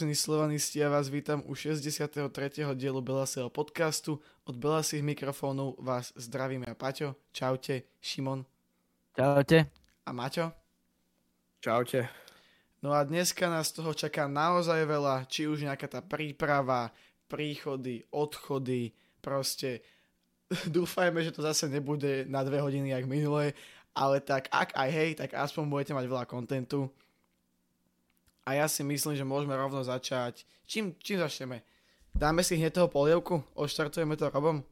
Slovanisti, ja vás vítam u 63. dielu Belasého podcastu. Od Belasých mikrofónov vás zdravíme a Paťo. Čaute. Šimon. Čaute. A Maťo. Čaute. No a dneska nás toho čaká naozaj veľa, či už nejaká tá príprava, príchody, odchody, proste dúfajme, že to zase nebude na 2 hodiny jak minulé, ale tak ak aj hej, tak aspoň budete mať veľa kontentu. A ja si myslím, že môžeme rovno začať. Čím začneme? Dáme si hneď toho polievku? Odštartujeme to Robom?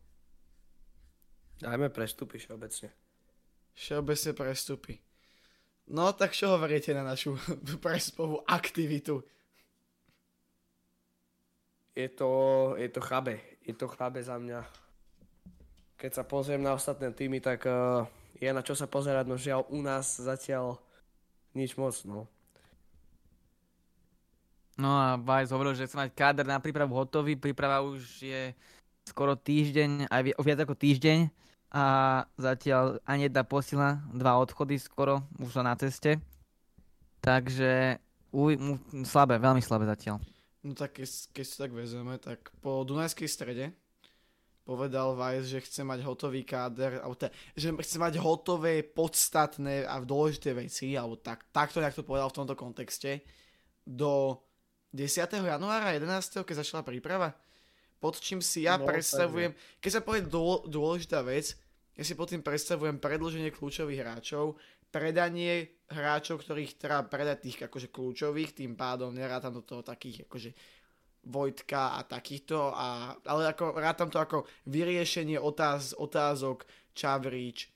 Dajme prestupy všeobecne. Všeobecne prestupy. No tak čo hovoríte na našu prestupovú aktivitu? Je to chabé. Je to chabé za mňa. Keď sa pozriem na ostatné týmy, tak je na čo sa pozerať. No žiaľ, u nás zatiaľ nič moc, no. No a Weiss hovoril, že chce mať káder na prípravu hotový. Príprava už je skoro týždeň, aj viac ako týždeň. A zatiaľ ani jedna posila, 2 odchody skoro, už sa na ceste. Takže slabé, veľmi slabé zatiaľ. No tak keď si tak vezeme, tak po Dunajskej Strede povedal Weiss, že chce mať hotový káder, že chce mať hotové, podstatné a dôležité veci, alebo takto nejak to povedal v tomto kontexte, do 10. januára, 11. keď začala príprava. Pod čím si ja predstavujem, keď sa povie dôležitá vec, ja si pod tým predstavujem predĺženie kľúčových hráčov, predanie hráčov, ktorých treba predať tých akože kľúčových, tým pádom nerátam do toho takých akože Vojtka a takýchto, ale ako, rátam to ako vyriešenie otázok Čavrič,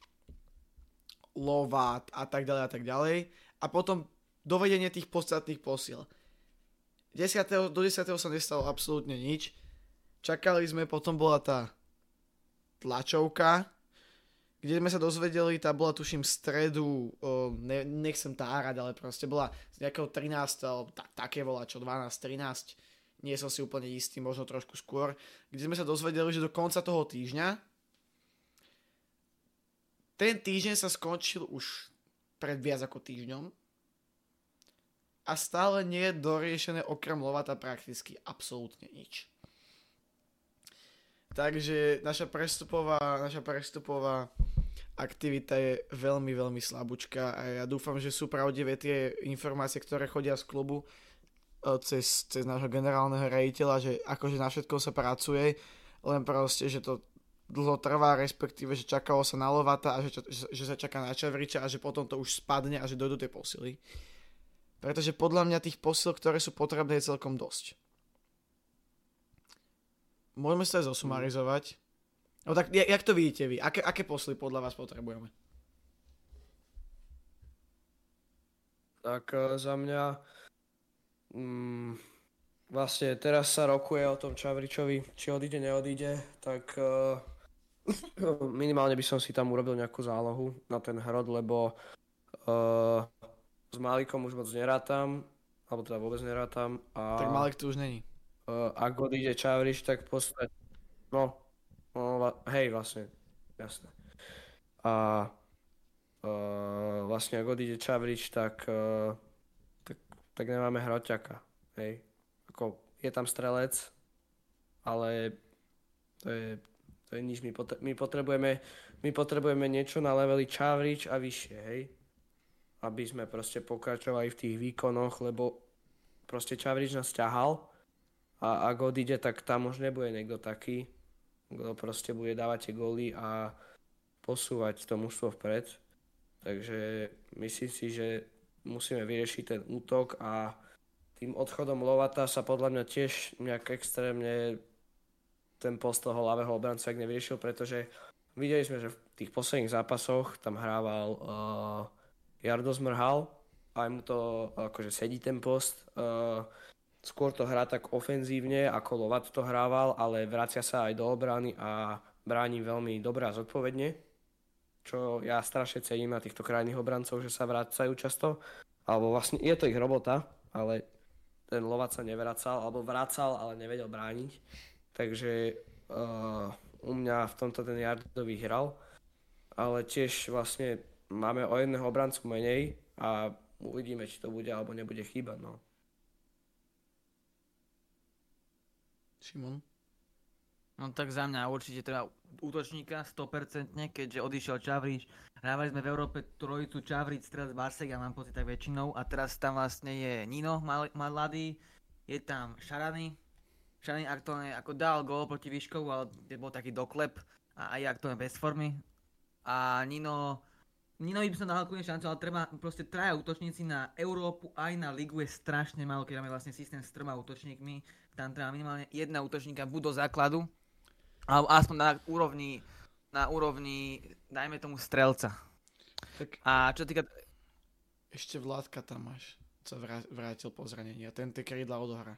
Lovat a tak ďalej a potom dovedenie tých podstatných posiel. Do 10. sa nestalo absolútne nič. Čakali sme, potom bola tá tlačovka, kde sme sa dozvedeli, tá bola tuším stredu, nechcem tárať, ale proste bola z nejakého 13, alebo také bola, čo 12, 13, nie som si úplne istý, možno trošku skôr, kde sme sa dozvedeli, že do konca toho týždňa, ten týždeň sa skončil už pred viac ako týždňom, a stále nie je doriešené okrem Lovata prakticky absolútne nič. Takže naša prestupová aktivita je veľmi, veľmi slabúčka a ja dúfam, že sú pravdivé tie informácie, ktoré chodia z klubu cez nášho generálneho riaditeľa, že akože na všetko sa pracuje, len proste, že to dlho trvá, respektíve, že čakalo sa na Lovata a že sa čaká na Čavriča a že potom to už spadne a že dojdú tie posily. Pretože podľa mňa tých posiel, ktoré sú potrebné, je celkom dosť. Môžeme sa aj zosumarizovať. No tak, jak to vidíte vy? Aké posily podľa vás potrebujeme? Tak za mňa... vlastne teraz sa rokuje o tom Čavričovi, či odíde, neodíde, tak... minimálne by som si tam urobil nejakú zálohu na ten hrod, lebo... s Malikom už moc nerátam, alebo teda vôbec nerátam. A tak Malik tu už není. Ak odíde Čavrič, tak v podstate... vlastne, jasné. A vlastne ak odíde Čavrič, tak nemáme hroťaka, hej. Ako, je tam strelec, ale to je nič. My potrebujeme niečo na leveli Čavrič a vyššie, hej. Aby sme proste pokračovali v tých výkonoch, lebo proste Čavrič nás ťahal a ak odíde, tak tam už nebude niekto taký, kto proste bude dávať tie góly a posúvať to mužstvo vpred. Takže myslím si, že musíme vyriešiť ten útok a tým odchodom Lovata sa podľa mňa tiež nejak extrémne ten post toho ľavého obrancu nejak nevyriešil, pretože videli sme, že v tých posledných zápasoch tam hrával... Jardo Zmrhal, aj mu to akože sedí ten post, skôr to hrá tak ofenzívne, ako Lovat to hrával, ale vracia sa aj do obrany a bráni veľmi dobre a zodpovedne, čo ja strašne cením na týchto krajných obrancov, že sa vracajú často, alebo vlastne je to ich robota, ale ten Lovat sa nevracal, alebo vracal, ale nevedel brániť, takže u mňa v tomto ten Jardo vyhral, ale tiež vlastne máme o jedného obrancu menej a uvidíme, či to bude alebo nebude chýbať, no. Šimon? No tak za mňa určite treba útočníka 100%, keďže odišiel Čavrič. Hrávali sme v Európe trojicu Čavrič, teraz Barsegian, mám pocit tak väčšinou. A teraz tam vlastne je Nino mladý, je tam Šarany. Šarany aktuálne ako dal gól proti Výškovu, ale bol taký doklep a aj aktuálne bez formy. A Nino by som dal kľudne šancu, ale treba proste traja útočníci na Európu aj na ligu je strašne málo, keď máme vlastne systém s troma útočníkmi. Tam treba minimálne jedna útočníka buď do základu, alebo aspoň na úrovni, dajme tomu, strelca. Tak a čo týka... Ešte Vládka tam máš, sa vrátil po zranení a ten tie krídla odohrá.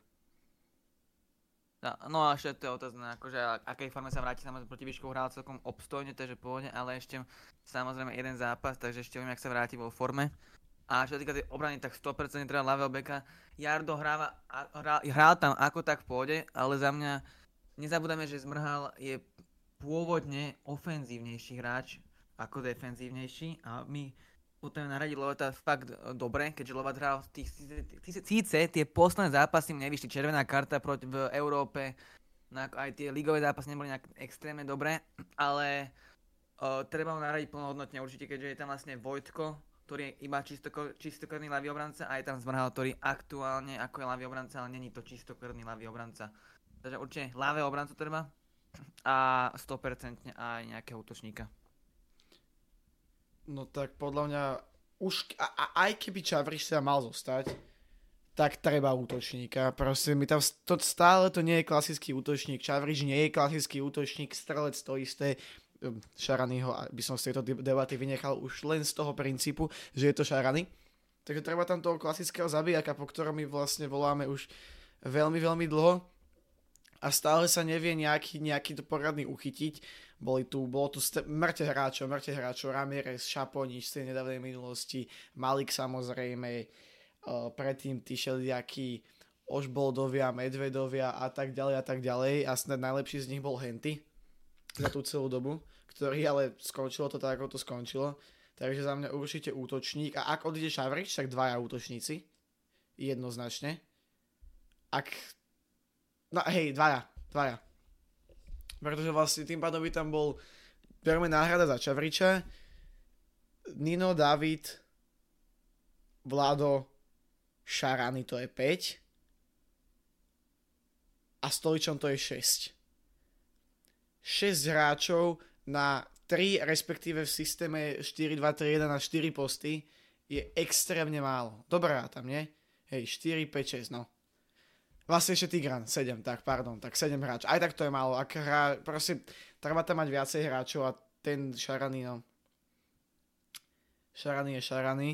No a ešte to je otázne, akože akej forme sa vráti, samozrejme proti Výšku hral celkom obstojne, takže pôvodne, ale ešte samozrejme jeden zápas, takže ešte viem, jak sa vráti vo forme. A čo sa týka tej obrany, tak 100% treba ľavého beka. Jardo hral tam ako tak v pôde, ale za mňa nezabúdame, že Zmrhal je pôvodne ofenzívnejší hráč ako defenzívnejší a my potrebujeme naradiť Lovata fakt dobre, keďže Lovat hral síce tie posledné zápasy mu nevyšli, červená karta v Európe, aj tie ligové zápasy neboli nejak extrémne dobré, ale treba ho naradiť plnohodnotne určite, keďže je tam vlastne Vojtko, ktorý je iba čistokrvný ľavý obranca a je tam Zmrhal, ktorý aktuálne ako je ľavý obranca, ale není to čistokrvný ľavý obranca. Takže určite ľavého obrancu treba a 100% aj nejakého útočníka. No tak podľa mňa už aj keby Čavrič sa mal zostať, tak treba útočníka. Proste mi tam stále to nie je klasický útočník. Čavrič nie je klasický útočník, strelec to isté. Šaranyho by som z tejto debaty vynechal už len z toho princípu, že je to Šarany. Takže treba tam toho klasického zabijaka, po ktorom my vlastne voláme už veľmi, veľmi dlho a stále sa nevie nejaký poradný uchytiť. Bolo tu mŕte hráčov, Ramirez, Šaponič z tej nedávnej minulosti, Malik samozrejme, predtým tí šeliakí Ožboldovia, Medvedovia a tak ďalej a snad najlepší z nich bol Henty za tú celú dobu, ktorý ale skončilo to tak, ako to skončilo. Takže za mňa určite útočník. A ak odíde Čavrič, tak dvaja útočníci. Jednoznačne. Dvaja. Pretože vlastne tým pádom by tam bol berme náhrada za Čavriča. Nino, David, Vlado, Šarany to je 5. A Stoličom to je 6 hráčov na 3, respektíve v systéme 4-2-3-1 na 4 posty je extrémne málo. Dobrá tam, nie? Hej, 4, 5, 6, no. Vlastne ešte Tigran, 7 hráčov. Aj tak to je málo. Ak hrá, proste, treba tam mať viacej hráčov a ten Šarany, no. Šarany je Šarany.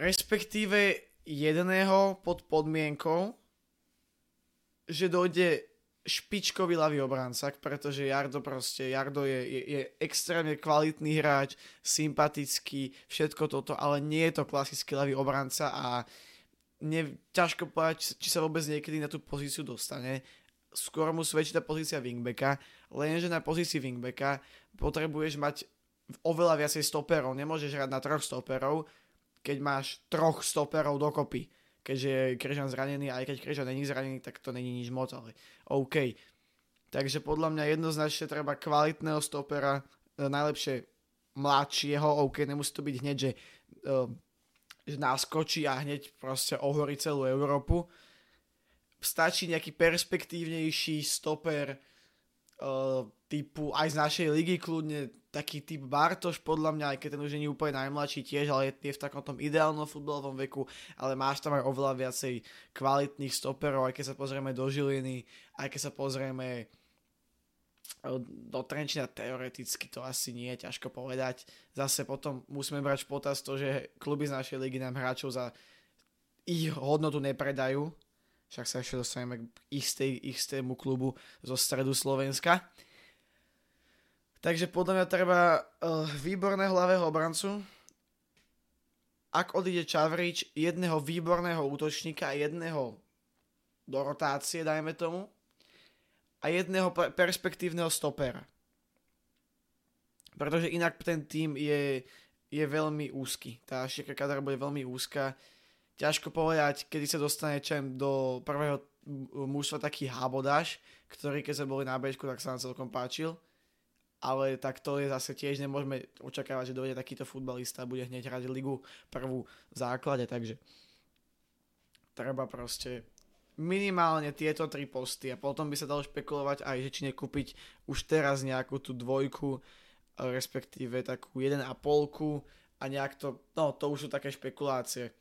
Respektíve jedného pod podmienkou, že dojde špičkový ľavý obránsak, pretože Jardo je extrémne kvalitný hráč, sympatický, všetko toto, ale nie je to klasický ľavý obranca a ťažko povedať, či sa vôbec niekedy na tú pozíciu dostane. Skôr mu svedčí tá pozícia wingbacka, lenže na pozícii wingbacka potrebuješ mať oveľa viacej stoperov, nemôžeš hrať na 3 stoperov, keď máš 3 stoperov dokopy. Keďže je Križan zranený, aj keď Križan není zranený, tak to není nič moc, ale OK. Takže podľa mňa jednoznačne treba kvalitného stopera, najlepšie mladšieho, OK, nemusí to byť hneď, že naskočí a hneď proste ohorí celú Európu. Stačí nejaký perspektívnejší stoper typu aj z našej ligy, kľudne taký typ Bartoš, podľa mňa, aj keď ten už nie je úplne najmladší tiež, ale je v takom tom ideálnom futbalovom veku, ale máš tam aj oveľa viacej kvalitných stoperov, aj keď sa pozrieme do Žiliny, aj keď sa pozrieme do Trenčina, teoreticky to asi nie je ťažko povedať. Zase potom musíme brať v potaz to, že kluby z našej ligy nám hráčov za ich hodnotu nepredajú, však sa ešte dostaneme k istému klubu zo stredu Slovenska. Takže podľa mňa treba výborného ľavého obrancu. Ak odíde Čavrič, jedného výborného útočníka a jedného do rotácie, dajme tomu, a jedného perspektívneho stopera. Pretože inak ten tím je veľmi úzky. Tá šírka kadra bude veľmi úzka. Ťažko povedať, kedy sa dostane do prvého mužstva taký Habodaš, ktorý keď sme boli na bečku, tak sa nám celkom páčil. Ale tak to je zase tiež, nemôžeme očakávať, že dojde takýto futbalista a bude hneď hrať ligu prvú v základe, takže treba proste minimálne tieto tri posty a potom by sa dalo špekulovať aj, že či nekúpiť už teraz nejakú tú dvojku, respektíve takú 1,5 a nejak to, no to už sú také špekulácie.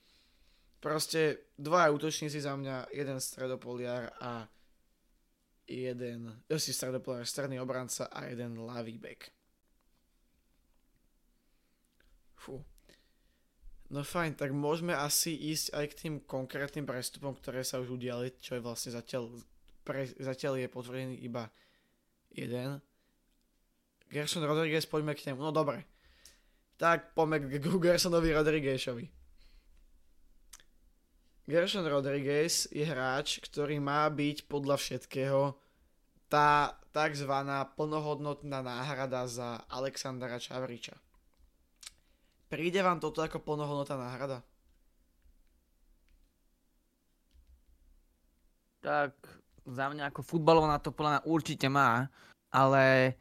Proste dva útočníci za mňa, jeden stredopoliar a stredný obranca a jeden ľavý bek. Fú. No fajn, tak môžeme asi ísť aj k tým konkrétnym prestupom, ktoré sa už udiali, čo je vlastne zatiaľ je potvrdený iba jeden. Gerson Rodriguez, poďme k nemu. No dobre. Tak poďme k Gersonovi Rodriguezovi. Gerson Rodriguez je hráč, ktorý má byť podľa všetkého tá tzv. Plnohodnotná náhrada za Alexandra Čavriča. Príde vám toto ako plnohodnotná náhrada? Tak za mňa ako futbalová na to plná určite má, ale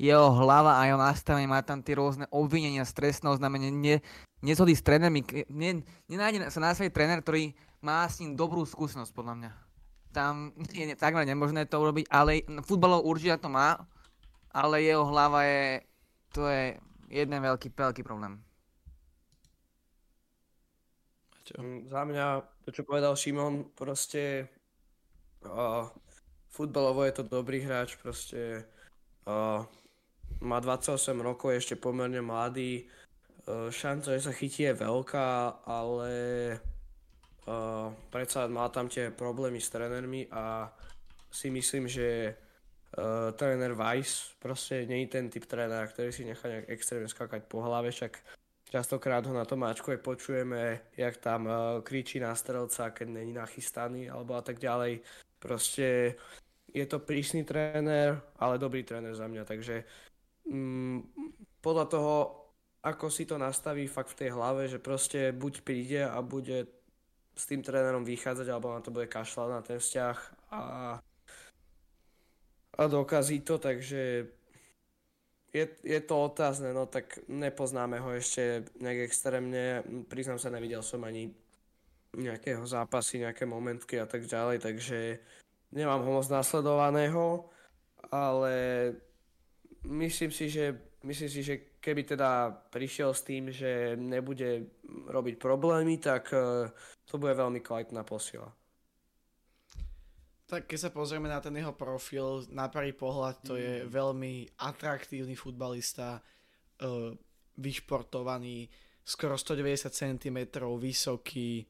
jeho hlava a jeho nastavenie má tam tie rôzne obvinenia, trestné oznámenie, nezhody s trénermi, nenájde sa na svete tréner, ktorý má s ním dobrú skúsenosť, podľa mňa. Tam je takmer nemožné to urobiť, ale futbalov určite to má, ale jeho hlava to je jeden veľký problém. Za mňa, to čo povedal Šimon, proste futbalovo je to dobrý hráč, proste má 28 rokov, je ešte pomerne mladý, šanca, že sa chytí je veľká, ale predsa má tam tie problémy s trénermi a si myslím, že tréner Weiss proste nie je ten typ trénera, ktorý si nechá nejak extrémne skákať po hlave, však častokrát ho na Tomáčku aj počujeme, jak tam kričí na strelca, keď není nachystaný alebo a tak ďalej. Proste je to prísny tréner, ale dobrý tréner za mňa, takže podľa toho, ako si to nastaví fakt v tej hlave, že proste buď príde a bude s tým trénerom vychádzať, alebo na to bude kašľať na ten vzťah a dokazí to, takže Je to otázne, no tak nepoznáme ho ešte nejak extrémne, priznám sa, nevidel som ani nejakého zápasy, nejaké momentky a tak ďalej, takže nemám ho moc nasledovaného, ale myslím si, že keby teda prišiel s tým, že nebude robiť problémy, tak to bude veľmi kvalitná posila. Tak keď sa pozrieme na ten jeho profil, na prvý pohľad to je veľmi atraktívny futbalista, vyšportovaný, skoro 190 cm, vysoký,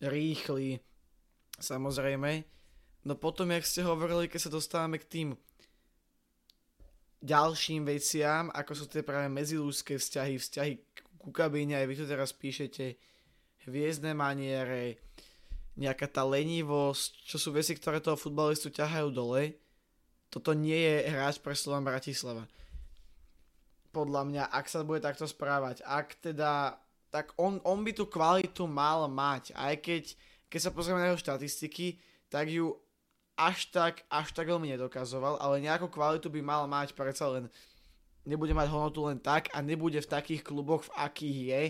rýchly, samozrejme. No potom, jak ste hovorili, keď sa dostávame k tým ďalším veciam, ako sú tie práve medziľudské vzťahy ku kabíne, aj vy tu teraz píšete, hviezdne maniere, nejaká tá lenivosť, čo sú veci, ktoré toho futbalistu ťahajú dole. Toto nie je hráč pre Slovan Bratislava. Podľa mňa, ak sa bude takto správať, tak on by tú kvalitu mal mať. Aj keď sa pozrieme na jeho štatistiky, tak ju až tak veľmi nedokazoval, ale nejakú kvalitu by mal mať, predsa len nebude mať hodnotu len tak a nebude v takých kluboch, v akých je,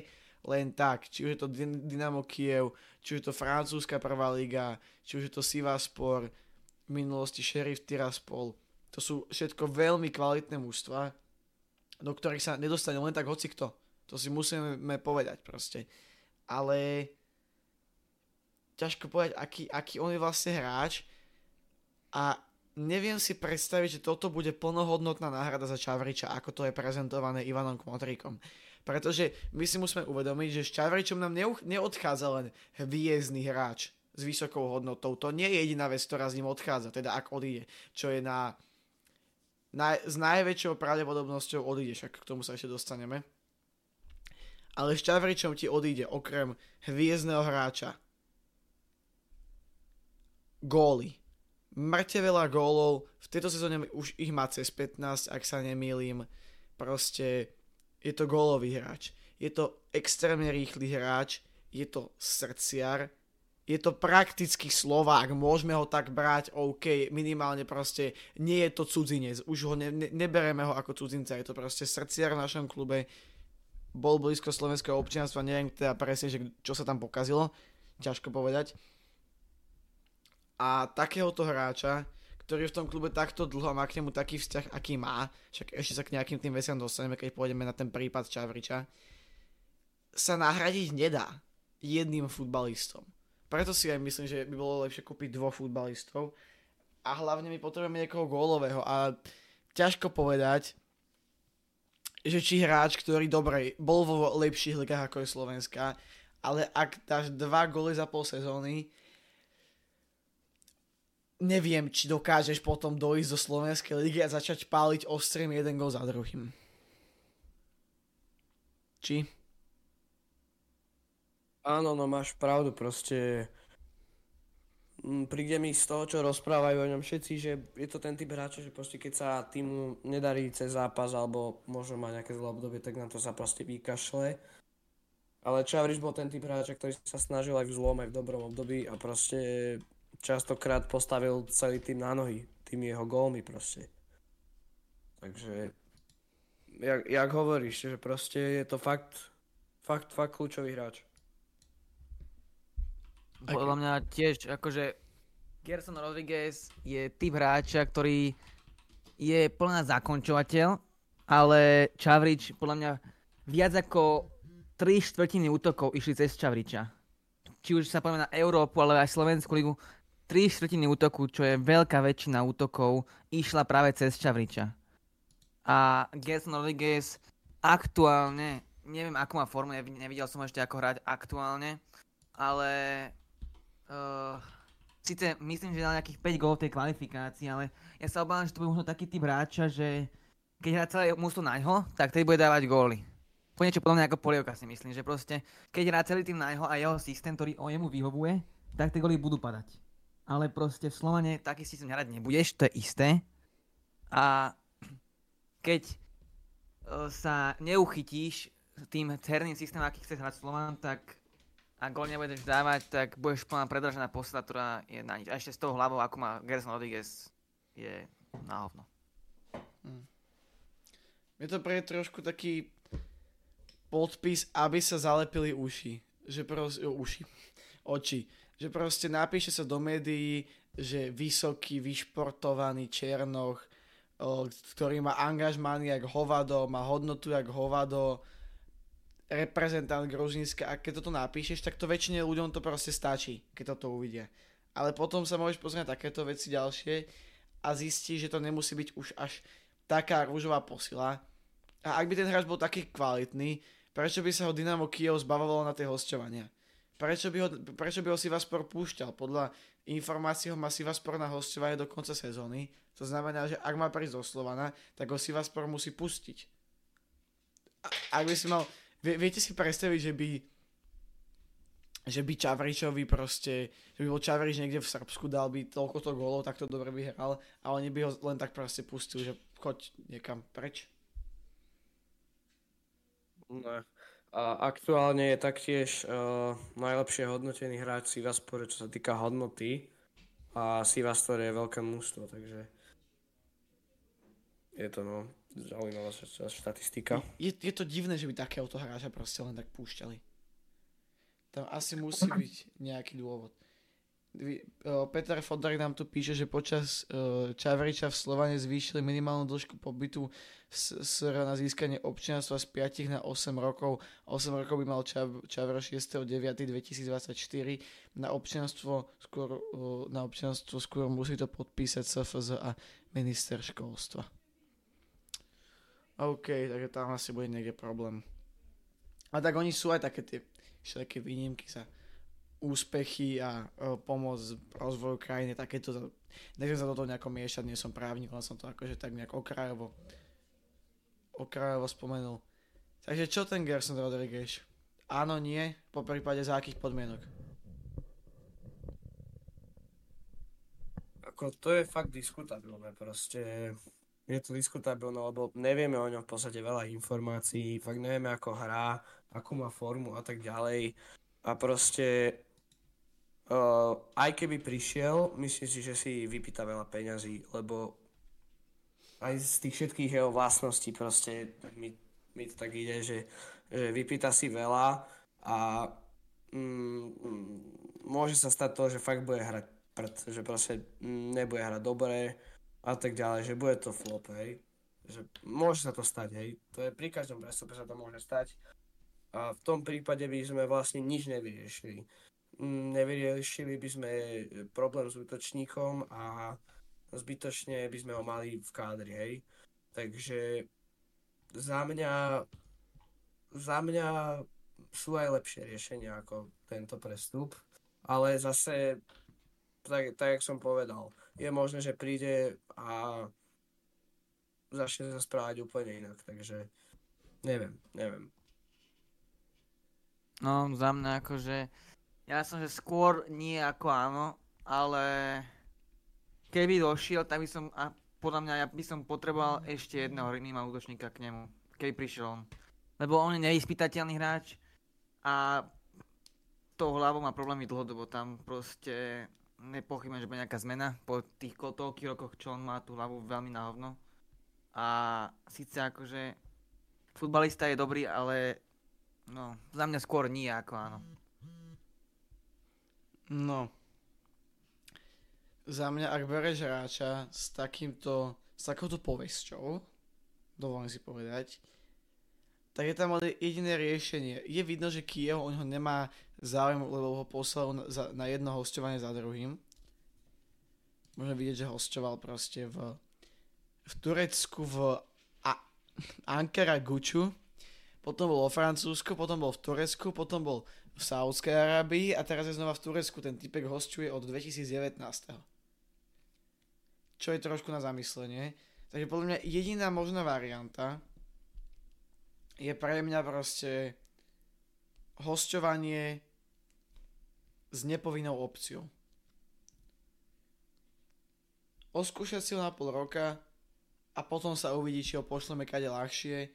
len tak, či už je to Dynamo Kiev, či už je to francúzska prvá liga, či už je to Sivasspor, v minulosti Šerif Tiraspol. To sú všetko veľmi kvalitné mužstva, do ktorých sa nedostane len tak hocikto. To si musíme povedať proste. Ale ťažko povedať, aký on je vlastne hráč a neviem si predstaviť, že toto bude plnohodnotná náhrada za Čavriča, ako to je prezentované Ivanom Kmatríkom. Pretože my si musíme uvedomiť, že s Čavričom nám neodchádza len hviezdny hráč s vysokou hodnotou. To nie je jediná vec, ktorá s ním odchádza, teda ak odíde, čo je s najväčšou pravdepodobnosťou odíde, však k tomu sa ešte dostaneme. Ale s Čavričom ti odíde okrem hviezdneho hráča góly. Mŕte veľa gólov, v tejto sezóne už ich má cez 15, ak sa nemýlim, proste. Je to gólový hráč, je to extrémne rýchly hráč, je to srdciar je to prakticky Slovák, môžeme ho tak brať, OK, minimálne proste nie je to cudzinec, už ho nebereme ho ako cudzinca, je to proste srdciar v našom klube, bol blízko slovenského občianstva, neviem teda presne, že čo sa tam pokazilo, ťažko povedať. A takéhoto hráča, ktorý v tom klube takto dlho má k nemu taký vzťah, aký má, však ešte sa k nejakým tým veciam dostaneme, keď pôjdeme na ten prípad Čavriča, sa nahradiť nedá jedným futbalistom. Preto si aj myslím, že by bolo lepšie kúpiť dvoch futbalistov a hlavne my potrebujeme niekoho gólového a ťažko povedať, že či hráč, ktorý dobre bol vo lepších ligách ako je Slovenská, ale ak dáš 2 góly za pol sezóny, neviem, či dokážeš potom dojsť do slovenskej ligy a začať páliť ostrým 1 gól za druhým. Či? Áno, no máš pravdu, proste príde mi z toho, čo rozprávajú o ňom všetci, že je to ten typ hráča, že proste keď sa týmu nedarí cez zápas alebo možno má nejaké zlé obdobie, tak na to sa proste vykašle. Ale Čavrič bol ten typ hráča, ktorý sa snažil aj v zlom, aj v dobrom období a proste častokrát postavil celý tým na nohy, tým jeho gólmi proste. Takže, jak hovoríš, že proste je to fakt kľúčový hráč. Podľa mňa tiež, akože Gerson Rodriguez je typ hráča, ktorý je plná zakončovateľ, ale Čavrič podľa mňa viac ako 3/4 útokov išli cez Čavriča. Či už sa povieme na Európu, ale aj Slovenskú ligu, 3/4 útoku, čo je veľká väčšina útokov, išla práve cez Čavriča. A Gerson Rodriguez aktuálne, neviem akú má formu, nevidel som ešte ako hrať aktuálne, ale síce myslím, že dal nejakých 5 gólov v tej kvalifikácii, ale ja sa obávam, že to bude možno taký typ hráča, že keď hrá celé mužstvo naňho, tak tedy bude dávať góly. Po niečo podobne ako Polievka si myslím, že proste keď hrá celý tým naňho a jeho systém, ktorý o jemu vyhovuje, tak tie góly budú padať. Ale proste v Slovane taký systém hrať nebudeš, to je isté. A keď sa neuchytíš tým herným systémom, aký chceš hrať Slovan, tak a gól nebudeš dávať, tak budeš plná predražená posada, ktorá je na nič. A ešte s tou hlavou, ako má Gerson Rodriguez, je na hovno. Je to pre trošku taký podpis, aby sa zalepili uši. Oči. Že proste napíše sa do médií, že vysoký, vyšportovaný Černoch, ktorý má angažmány jak hovado, má hodnotu jak hovado, reprezentant Gruzínska, a keď toto napíšeš, tak to väčšine ľuďom to proste stačí, keď toto uvidia. Ale potom sa môžeš pozrieť na takéto veci ďalšie a zistíš, že to nemusí byť už až taká rúžová posila. A ak by ten hráč bol taký kvalitný, prečo by sa ho Dynamo Kiev zbavovalo na tie hosťovania? Prečo by ho Sivasspor púšťal? Podľa informácií ho má Sivasspor na hosťovanie do konca sezóny. To znamená, že ak má prísť do Slovana, tak ho Sivasspor musí pustiť. Ak by si mal... Viete si predstaviť, že by Čavričovi proste, že by bol Čavrič niekde v Srbsku, dal by toľkoto gólov, takto dobre by hral a oni by ho len tak proste pustili, že choď niekam preč? Ne. A aktuálne je taktiež najlepšie hodnotený hráč Sivaspore, čo sa týka hodnoty, a Sivaspor je veľké mužstvo, takže je to no... Zaujímavá sa štatistika. Je to divné, že by takéhoto hráča proste len tak púšťali. Tam asi musí byť nejaký dôvod. Peter Fondarík nám tu píše, že počas Čavriča v Slovane zvýšili minimálnu dĺžku pobytu SR na získanie občianstva z 5 na 8 rokov. 8 rokov by mal Čavro 6.9.2024. Na občianstvo skôr musí to podpísať SFZ a minister školstva. OK, takže tam asi bude niekde problém. A tak oni sú aj také tie všetké výnimky za úspechy a pomoc rozvoju krajiny, takéto. Nechcem sa do toho nejako miešať, nie som právnik, len som to akože tak nejak okrajovo spomenul. Takže čo ten Gerson Rodriguez? Áno, nie? Po prípade za akých podmienok? Ako to je fakt diskutabilné, proste... Je to diskutabilné, lebo nevieme o ňom v podstate veľa informácií, fakt nevieme ako hrá, akú má formu a tak ďalej. A proste aj keby prišiel, myslím si, že si vypýta veľa peňazí, lebo aj z tých všetkých jeho vlastností proste mi to tak ide, že vypýta si veľa a môže sa stať to, že fakt bude hrať prd, že proste nebude hrať dobre a tak ďalej, že bude to flop, hej. Že môže sa to stať, hej. To je pri každom prestupe sa to môže stať. A v tom prípade by sme vlastne nič nevyriešili. Nevyriešili by sme problém s útočníkom a zbytočne by sme ho mali v kádri, hej. Takže za mňa sú aj lepšie riešenia ako tento prestup, ale zase tak jak som povedal, je možné, že príde a začne sa správať úplne inak, takže neviem. No, za mňa akože, ja som, že skôr nie ako áno, ale keby došiel, tak by som, a podľa mňa, ja by som potreboval ešte jedného iného útočníka k nemu, keby prišiel on. Lebo on je nevyspytateľný hráč a tou hlavou má problémy dlhodobo, tam proste nepochybne, že bude nejaká zmena po tých toľkých rokoch, čo on má tú hlavu veľmi na hovno. A síce akože futbalista je dobrý, ale no, za mňa skôr nie ako áno. No, za mňa, ak bereš hráča s takouto povesťou, dovolím si povedať, tak je tam jediné riešenie. Je vidno, že Kiev o ňoho nemá záujem, lebo ho poslal na jedno hosťovanie za druhým. Môžeme vidieť, že hosťoval proste v Turecku, v Ankara Guču, potom bol vo Francúzsku, potom bol v Turecku, potom bol v Saúdskej Arábii a teraz je znova v Turecku. Ten typek hosťuje od 2019. Čo je trošku na zamyslenie. Takže podľa mňa jediná možná varianta je pre mňa proste hosťovanie s nepovinnou opciou. Oskúšať si ho na pol roka a potom sa uvidí, či ho pošleme kade ľahšie,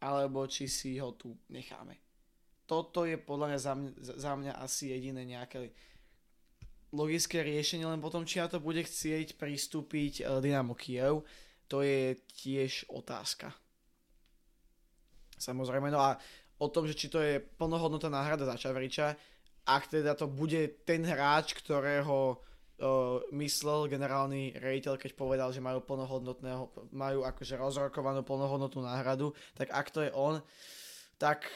alebo či si ho tu necháme. Toto je podľa mňa za mňa asi jediné nejaké logické riešenie, len potom, či na to bude chcieť pristúpiť Dynamo Kiev, to je tiež otázka. Samozrejme, no a o tom, že či to je plnohodnotná náhrada za Čavriča, ak teda to bude ten hráč, ktorého myslel generálny riaditeľ, keď povedal, že majú akože rozrokovanú plnohodnotnú náhradu, tak ak to je on, tak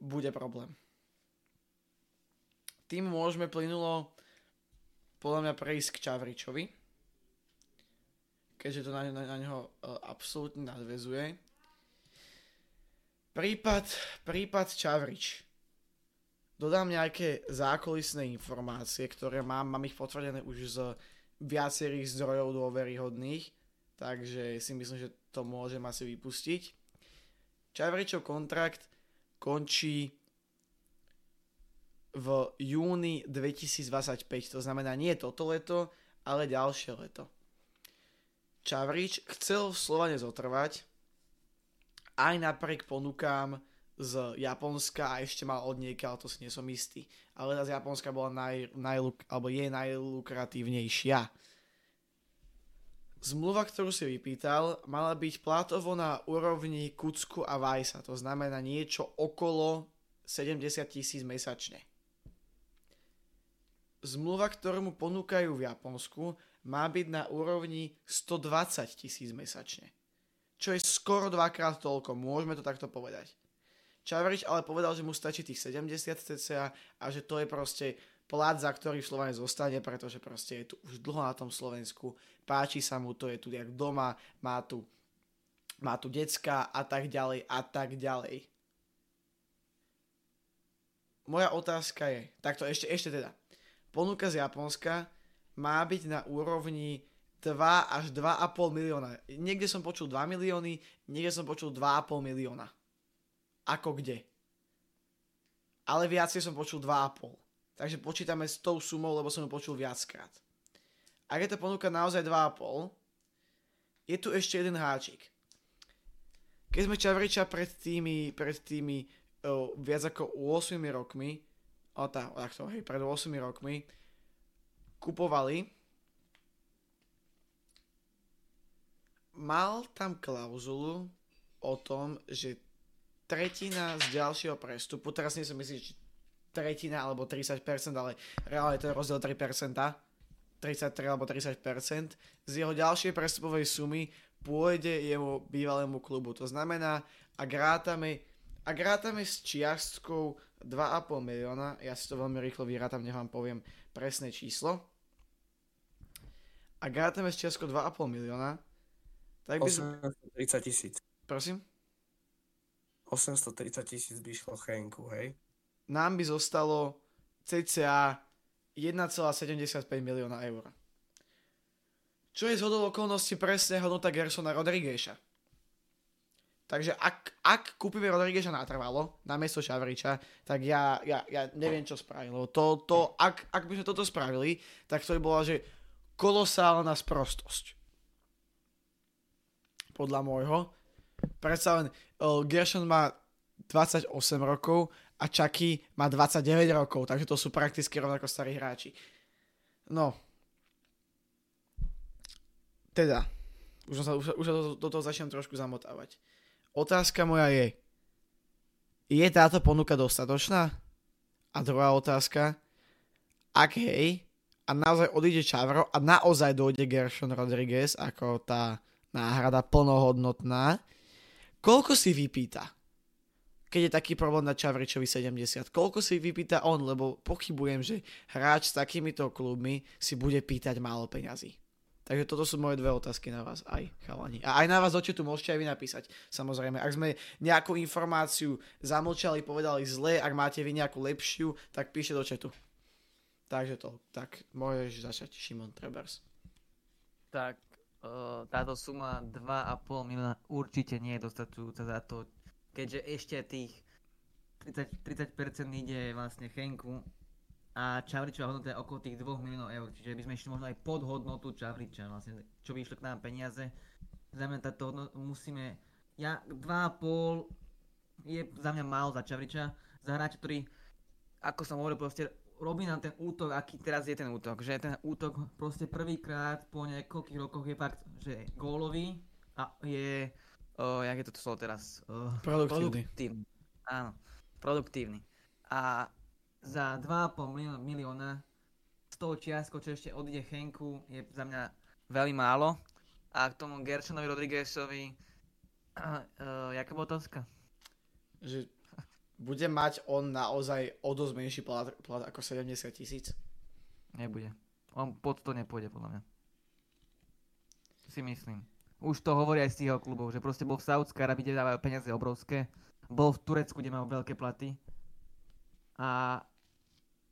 bude problém. Tým môžeme plynulo podľa mňa prejsť k Čavričovi, keďže to na neho absolútne nadväzuje. Prípad Čavrič. Dodám nejaké zákulisné informácie, ktoré mám ich potvrdené už z viacerých zdrojov dôveryhodných, takže si myslím, že to môžem asi vypustiť. Čavričov kontrakt končí v júni 2025, to znamená nie toto leto, ale ďalšie leto. Čavrič chcel v Slovane zotrvať, aj napriek ponukám z Japonska a ešte mal od niekiaľ, ale to si nie som istý. Ale z Japonska bola je najlukratívnejšia. Zmluva, ktorú si vypýtal, mala byť platovo na úrovni Kucku a Weissa, to znamená niečo okolo 70 000 mesačne. Zmluva, ktorú mu ponúkajú v Japonsku, má byť na úrovni 120 000 mesačne. Čo je skoro dvakrát toľko, môžeme to takto povedať. Čavrič ale povedal, že mu stačí tých 70 cca a že to je proste plat, za ktorý v Slovane zostane, pretože proste je tu už dlho na tom Slovensku, páči sa mu, to je tu jak doma, má tu decka a tak ďalej a tak ďalej. Moja otázka je, takto ešte teda, ponuka z Japonska má byť na úrovni 2 až 2,5 milióna. Niekde som počul 2 milióny, niekde som počul 2,5 milióna. Ako kde. Ale viacej som počul 2,5. Takže počítame s tou sumou, lebo som ju počul viackrát. Ak je tá ponuka naozaj 2,5, je tu ešte jeden háčik. Keď sme Čavriča pred tými viac ako 8 rokmi pred 8 rokmi kupovali. Mal tam klauzulu o tom, že tretina z ďalšieho prestupu, teraz nie som myslí, či tretina alebo 30%, ale reálne je to rozdiel 3%, 33 alebo 30%, z jeho ďalšej prestupovej sumy pôjde jeho bývalému klubu. To znamená, ak rátame s čiastkou 2,5 milióna, ja si to veľmi rýchlo vyrátam, nech vám poviem presné číslo. Ak rátame s čiastkou 2,5 milióna, tak by... 830 000. Prosím? 830 000 by šlo Chenku, hej? Nám by zostalo cca 1,75 milióna eur. Čo je zhodou okolností presne hodnota Gersona Rodrigueza. Takže ak kúpime Rodrigueza natrvalo, namiesto Čavriča, tak ja neviem, čo spravím. Ak by sme toto spravili, tak to by bola, že kolosálna sprostosť. Podľa môjho. Predsa len Gerson má 28 rokov a Čaky má 29 rokov, takže to sú prakticky rovnako starí hráči. No. Teda, už do toho začnem trošku zamotávať. Otázka moja je táto ponuka dostatočná? A druhá otázka, ak hej, a naozaj odíde Čavro a naozaj dojde Gerson Rodriguez ako tá náhrada plnohodnotná, koľko si vypýta? Keď je taký problém na Čavričovi 70. Koľko si vypýta on, lebo pochybujem, že hráč s takýmito klubmi si bude pýtať málo peňazí. Takže toto sú moje dve otázky na vás aj, chalani. A aj na vás do chatu môžete aj vy napísať, samozrejme. Ak sme nejakú informáciu zamlčali, povedali zle, ak máte vy nejakú lepšiu, tak píšte do chatu. Takže to, tak môžeš začať, Šimon Trebers. Tak, táto suma 2,5 milióna určite nie je dostačujúca za to, keďže ešte tých 30% ide vlastne Henku a Čavričová hodnota je okolo tých 2 miliónov eur, čiže by sme išli možno aj pod hodnotu Čavriča, vlastne, čo by išlo k nám peniaze. Za mňa táto hodnota musíme... 2,5 je za mňa málo za Čavriča, za hráča, ktorý, ako som hovoril, proste robí nám ten útok, aký teraz je ten útok, že ten útok proste prvýkrát po niekoľkých rokoch je fakt, že gólový a je... jak je toto slovo teraz? Produktívny. Áno, produktívny. A za 2,5 milióna z toho čiastko, čo ešte odíde Henku, je za mňa veľmi málo. A k tomu Gersonovi Rodriguezovi, jaká bola otázka? Že bude mať on naozaj o dosť menší plat ako 70 000? Nebude. On pod to nepôjde, podľa mňa. Si myslím. Už to hovoria aj z týchho klubov, že proste bol v Saúdskej Arábii, kde dávajú peniaze obrovské. Bol v Turecku, kde majú veľké platy. A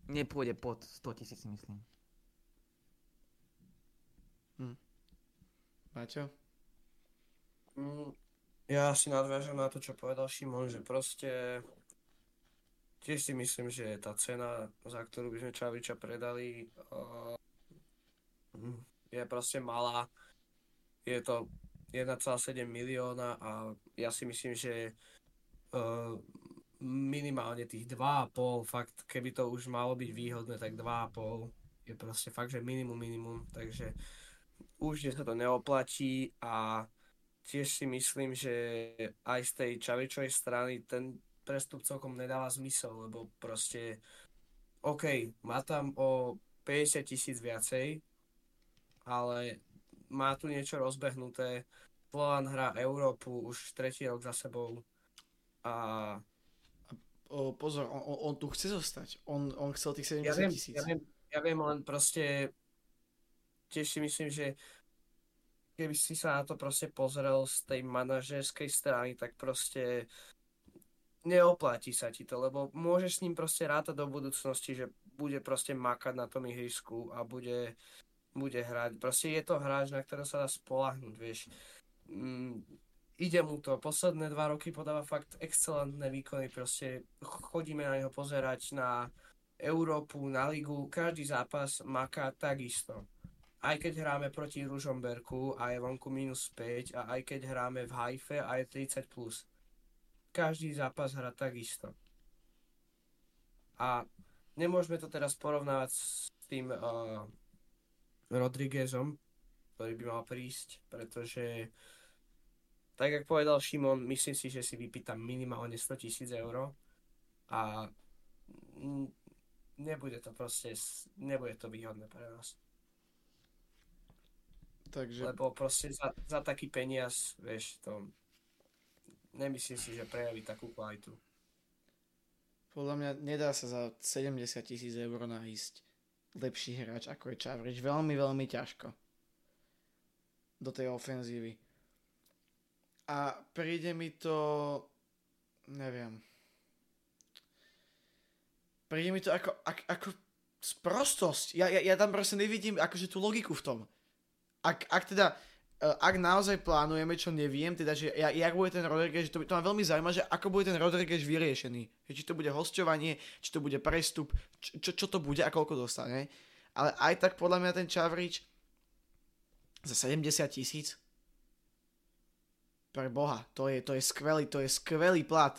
nepôjde pod 100 000, myslím. Maťo? Ja si nadviažem na to, čo povedal Šimon, že proste... Tiež si myslím, že tá cena, za ktorú by sme Čavriča predali, je proste malá. Je to 1,7 milióna a ja si myslím, že minimálne tých 2,5, fakt, keby to už malo byť výhodné, tak 2,5 je proste fakt, že minimum, takže už sa to neoplatí a tiež si myslím, že aj z tej Čavričovej strany ten prestup celkom nedáva zmysel, lebo proste, OK, má tam o 50 000 viacej, ale má tu niečo rozbehnuté. Slovan hrá Európu už tretí rok za sebou. Pozor, on tu chce zostať. On chcel tých 70 000. Ja viem, len proste tiež si myslím, že keby si sa na to proste pozrel z tej manažerskej strany, tak proste neoplatí sa ti to, lebo môžeš s ním proste rátať do budúcnosti, že bude proste makať na tom ihrisku a bude hrať. Proste je to hráč, na ktorého sa dá spoľahnúť, vieš. Ide mu to. Posledné 2 roky podáva fakt excelentné výkony. Proste chodíme na neho pozerať na Európu, na ligu. Každý zápas maká takisto. Aj keď hráme proti Ružomberku a je vonku -5 a aj keď hráme v Haife a je 30+. Každý zápas hrá takisto. A Nemôžeme to teraz porovnávať s tým Rodriguezom, ktorý by mal prísť, pretože tak, jak povedal Šimon, myslím si, že si vypýtam minimálne 100 000 eur a nebude to proste, nebude to výhodné pre nás. Takže... Lebo proste za taký peniaz, vieš, to nemyslím si, že prejaví takú kvalitu. Podľa mňa nedá sa za 70 000 eur nájsť lepší hráč ako je Čavrič. Veľmi, veľmi ťažko. Do tej ofenzívy. A príde mi to... Neviem. Príde mi to ako sprostosť. Ja tam proste nevidím akože tú logiku v tom. Ak naozaj plánujeme, čo neviem, teda, že jak bude ten Rodriguez, že to ma veľmi zaujíma, že ako bude ten Rodriguez vyriešený. Či to bude hosťovanie, či to bude prestup, čo to bude a koľko dostane. Ale aj tak podľa mňa ten Čavrič za 70 000 pre Boha, to je skvelý plat.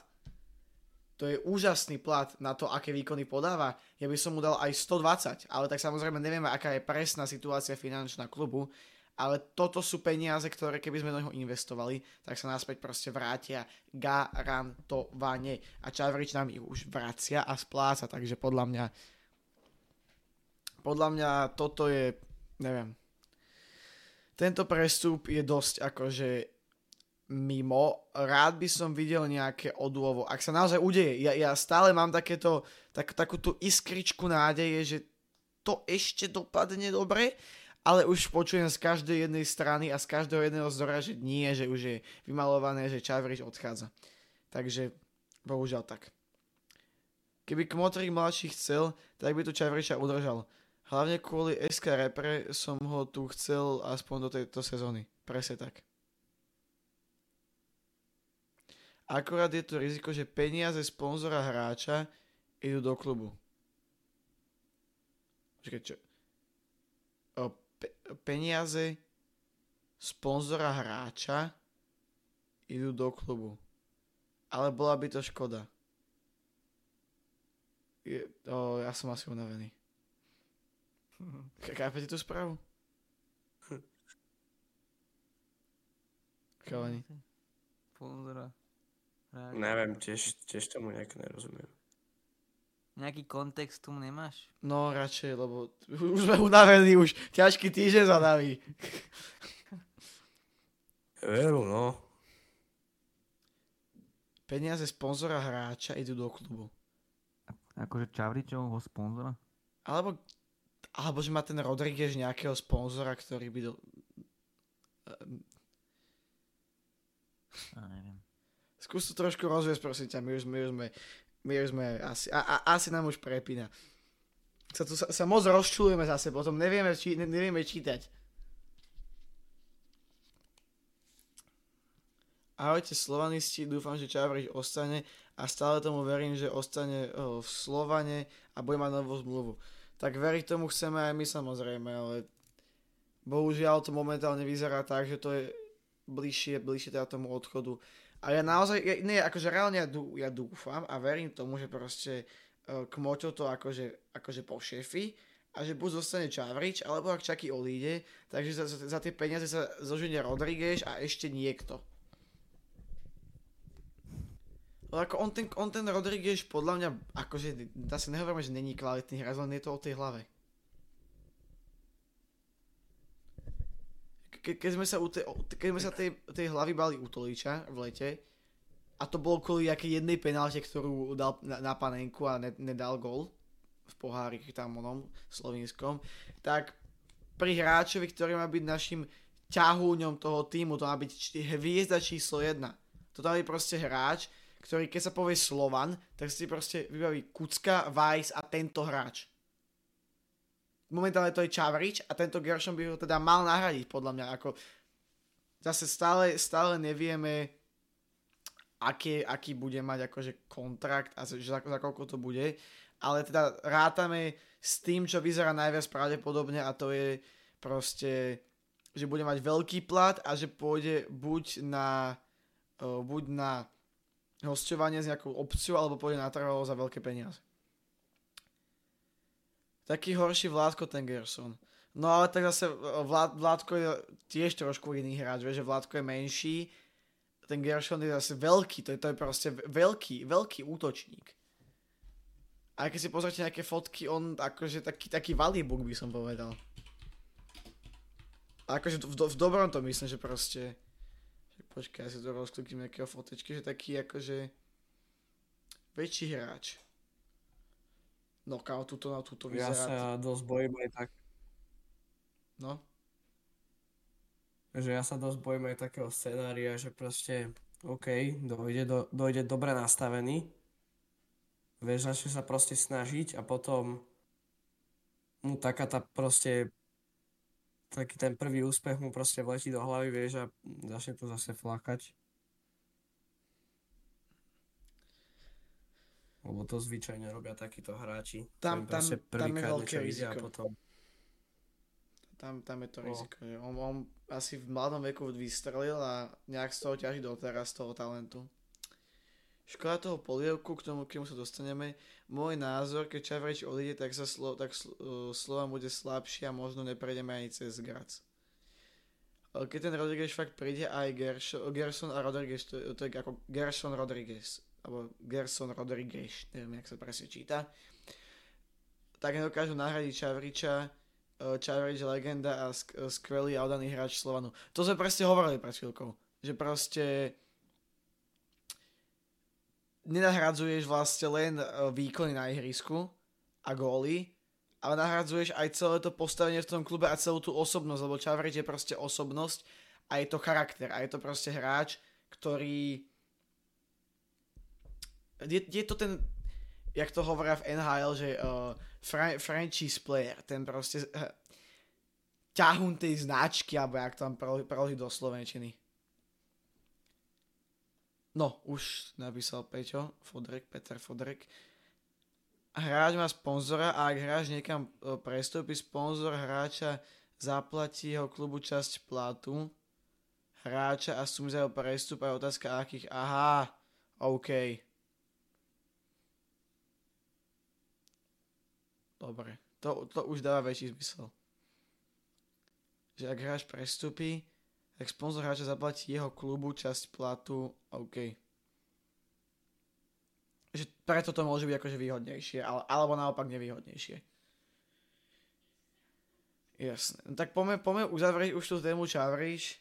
To je úžasný plat na to, aké výkony podáva. Ja by som mu dal aj 120, ale tak samozrejme nevieme, aká je presná situácia finančná klubu. Ale toto sú peniaze, ktoré keby sme do neho investovali, tak sa naspäť proste vrátia garantovane. A Čavrič nám ich už vracia a spláca, takže podľa mňa toto je, neviem, tento prestup je dosť akože mimo. Rád by som videl nejaké odôvo, ak sa naozaj udeje. Ja stále mám takú tú iskričku nádeje, že to ešte dopadne dobre, ale už počujem z každej jednej strany a z každého jedného zdroja, že nie, že už je vymalované, že Čavrič odchádza. Takže, bohužiaľ tak. Keby Kmotrík mladší chcel, tak by tu Čavriča udržal. Hlavne kvôli SK Repre som ho tu chcel aspoň do tejto sezóny. Presne tak. Akorát je tu riziko, že peniaze sponzora hráča idú do klubu. Peniaze sponzora hráča idú do klubu. Ale bola by to škoda. Ja som asi unavený. Kápete tú správu? Kalani. Sponzora hráča. Neviem, tiež tomu nejak nerozumiem. Nejaký kontext tu nemáš? No radšej, lebo už sme unavení, už ťažký týždeň za nami. Veru, no. Peniaze sponzora hráča idú do klubu. Akože Čavričovho sponzora? Alebo že má ten Rodriguez nejakého sponzora, ktorý by do... Neviem. Skús to trošku rozviesť, prosím ťa, my už sme asi nám už prepína. Sa moc rozčulujeme zase, potom nevieme čítať. Ahojte slovanisti, dúfam, že Čavrič ostane a stále tomu verím, že ostane v Slovane a bude mať novú zmluvu. Tak veriť tomu chceme aj my samozrejme, ale bohužiaľ to momentálne vyzerá tak, že to je bližšie teda tomu odchodu. A ja naozaj, ja dúfam a verím tomu, že proste Kmoťo to akože pošefi a že buď zostane Čavrič, alebo ak Čaky odíde, takže za tie peniaze sa zoženie Rodriguez a ešte niekto. Ako on ten Rodriguez podľa mňa, akože dá sa nehovoríme, že není kvalitný hráč, len je to o tej hlave. Keď sme sa tej hlavy bali u Toliča v lete a to bolo kvôli jakej jednej penálte, ktorú dal na panenku a nedal gól v pohári tam onom slovinskom, tak pri hráčovi, ktorý má byť našim ťahúňom toho týmu, to má byť hviezda číslo 1. To tam je proste hráč, ktorý keď sa povie Slovan, tak si proste vybaví Kucka, Weiss a tento hráč. Momentálne to je Čavrič a tento Gerson by ho teda mal nahradiť, podľa mňa. Ako zase stále nevieme, aký bude mať akože kontrakt a za koľko to bude. Ale teda rátame s tým, čo vyzerá najviac pravdepodobne a to je proste, že bude mať veľký plat a že pôjde buď na hosťovanie s nejakou opciou alebo pôjde na trvalo za veľké peniaze. Taký horší Vládko ten Gerson. No ale tak zase Vládko je tiež trošku iný hráč, vieš, že Vládko je menší. Ten Gerson je zase veľký, to je proste veľký útočník. A keď si pozrite nejaké fotky, on akože taký valíbuk by som povedal. A akože v dobrom to myslím, že proste... Počkaj, ja si to rozklikím nejakého fotečky, že taký akože... Väčší hráč. No kámo, túto vyzerá. Ja sa dosť bojím aj tak. No? Že ja sa dosť bojím aj takého scenária, že proste, OK, dojde dobre nastavený. Vieš, začne sa proste snažiť a potom mu taká tá proste taký ten prvý úspech mu proste vletí do hlavy, vieš, a začne to zase flákať. Lebo to zvyčajne robia takíto hráči. Tam je veľké riziko. Potom... Tam je to riziko. Že on asi v mladom veku vystrelil a nejak z toho ťaží doteraz toho talentu. Škoda toho Polievku, k tomu, kým sa dostaneme. Môj názor, keď Čavrič odíde, tak Slovan bude slabší a možno neprejdeme ani cez Grac. Keď ten Rodriguez fakt príde, aj Gerson a Rodriguez, to je ako Gerson Rodriguez. Alebo Gerson Rodriguez, neviem, jak sa presne číta, tak nedokážu nahradiť Čavriča. Čavrič je legenda a skvelý a oddaný hráč Slovanu. To sme presne hovorili pred chvíľkou, že proste nenahradzuješ vlastne len výkony na ihrisku a góly, ale nahradzuješ aj celé to postavenie v tom klube a celú tú osobnosť, lebo Čavrič je proste osobnosť a je to charakter a je to proste hráč, ktorý... Je to ten, jak to hovoria v NHL, že franchise player, ten proste ťahun tej značky, alebo jak tam preloží do slovenčiny. No, už napísal Peťo Fodrek, Peter Fodrek. Hráč má sponzora a ak hráč niekam prestúpi, sponzor hráča zaplatí jeho klubu časť platu hráča a sum za jeho prestup a otázka akých. Aha, OK. Dobre, to už dáva väčší zmysel. Že ak hráč prestúpi, tak sponzor hráča zaplatí jeho klubu časť platu, OK. Že preto to môže byť akože výhodnejšie, alebo naopak nevýhodnejšie. Jasné. No tak poďme uzavrieť už tú tému Čavrič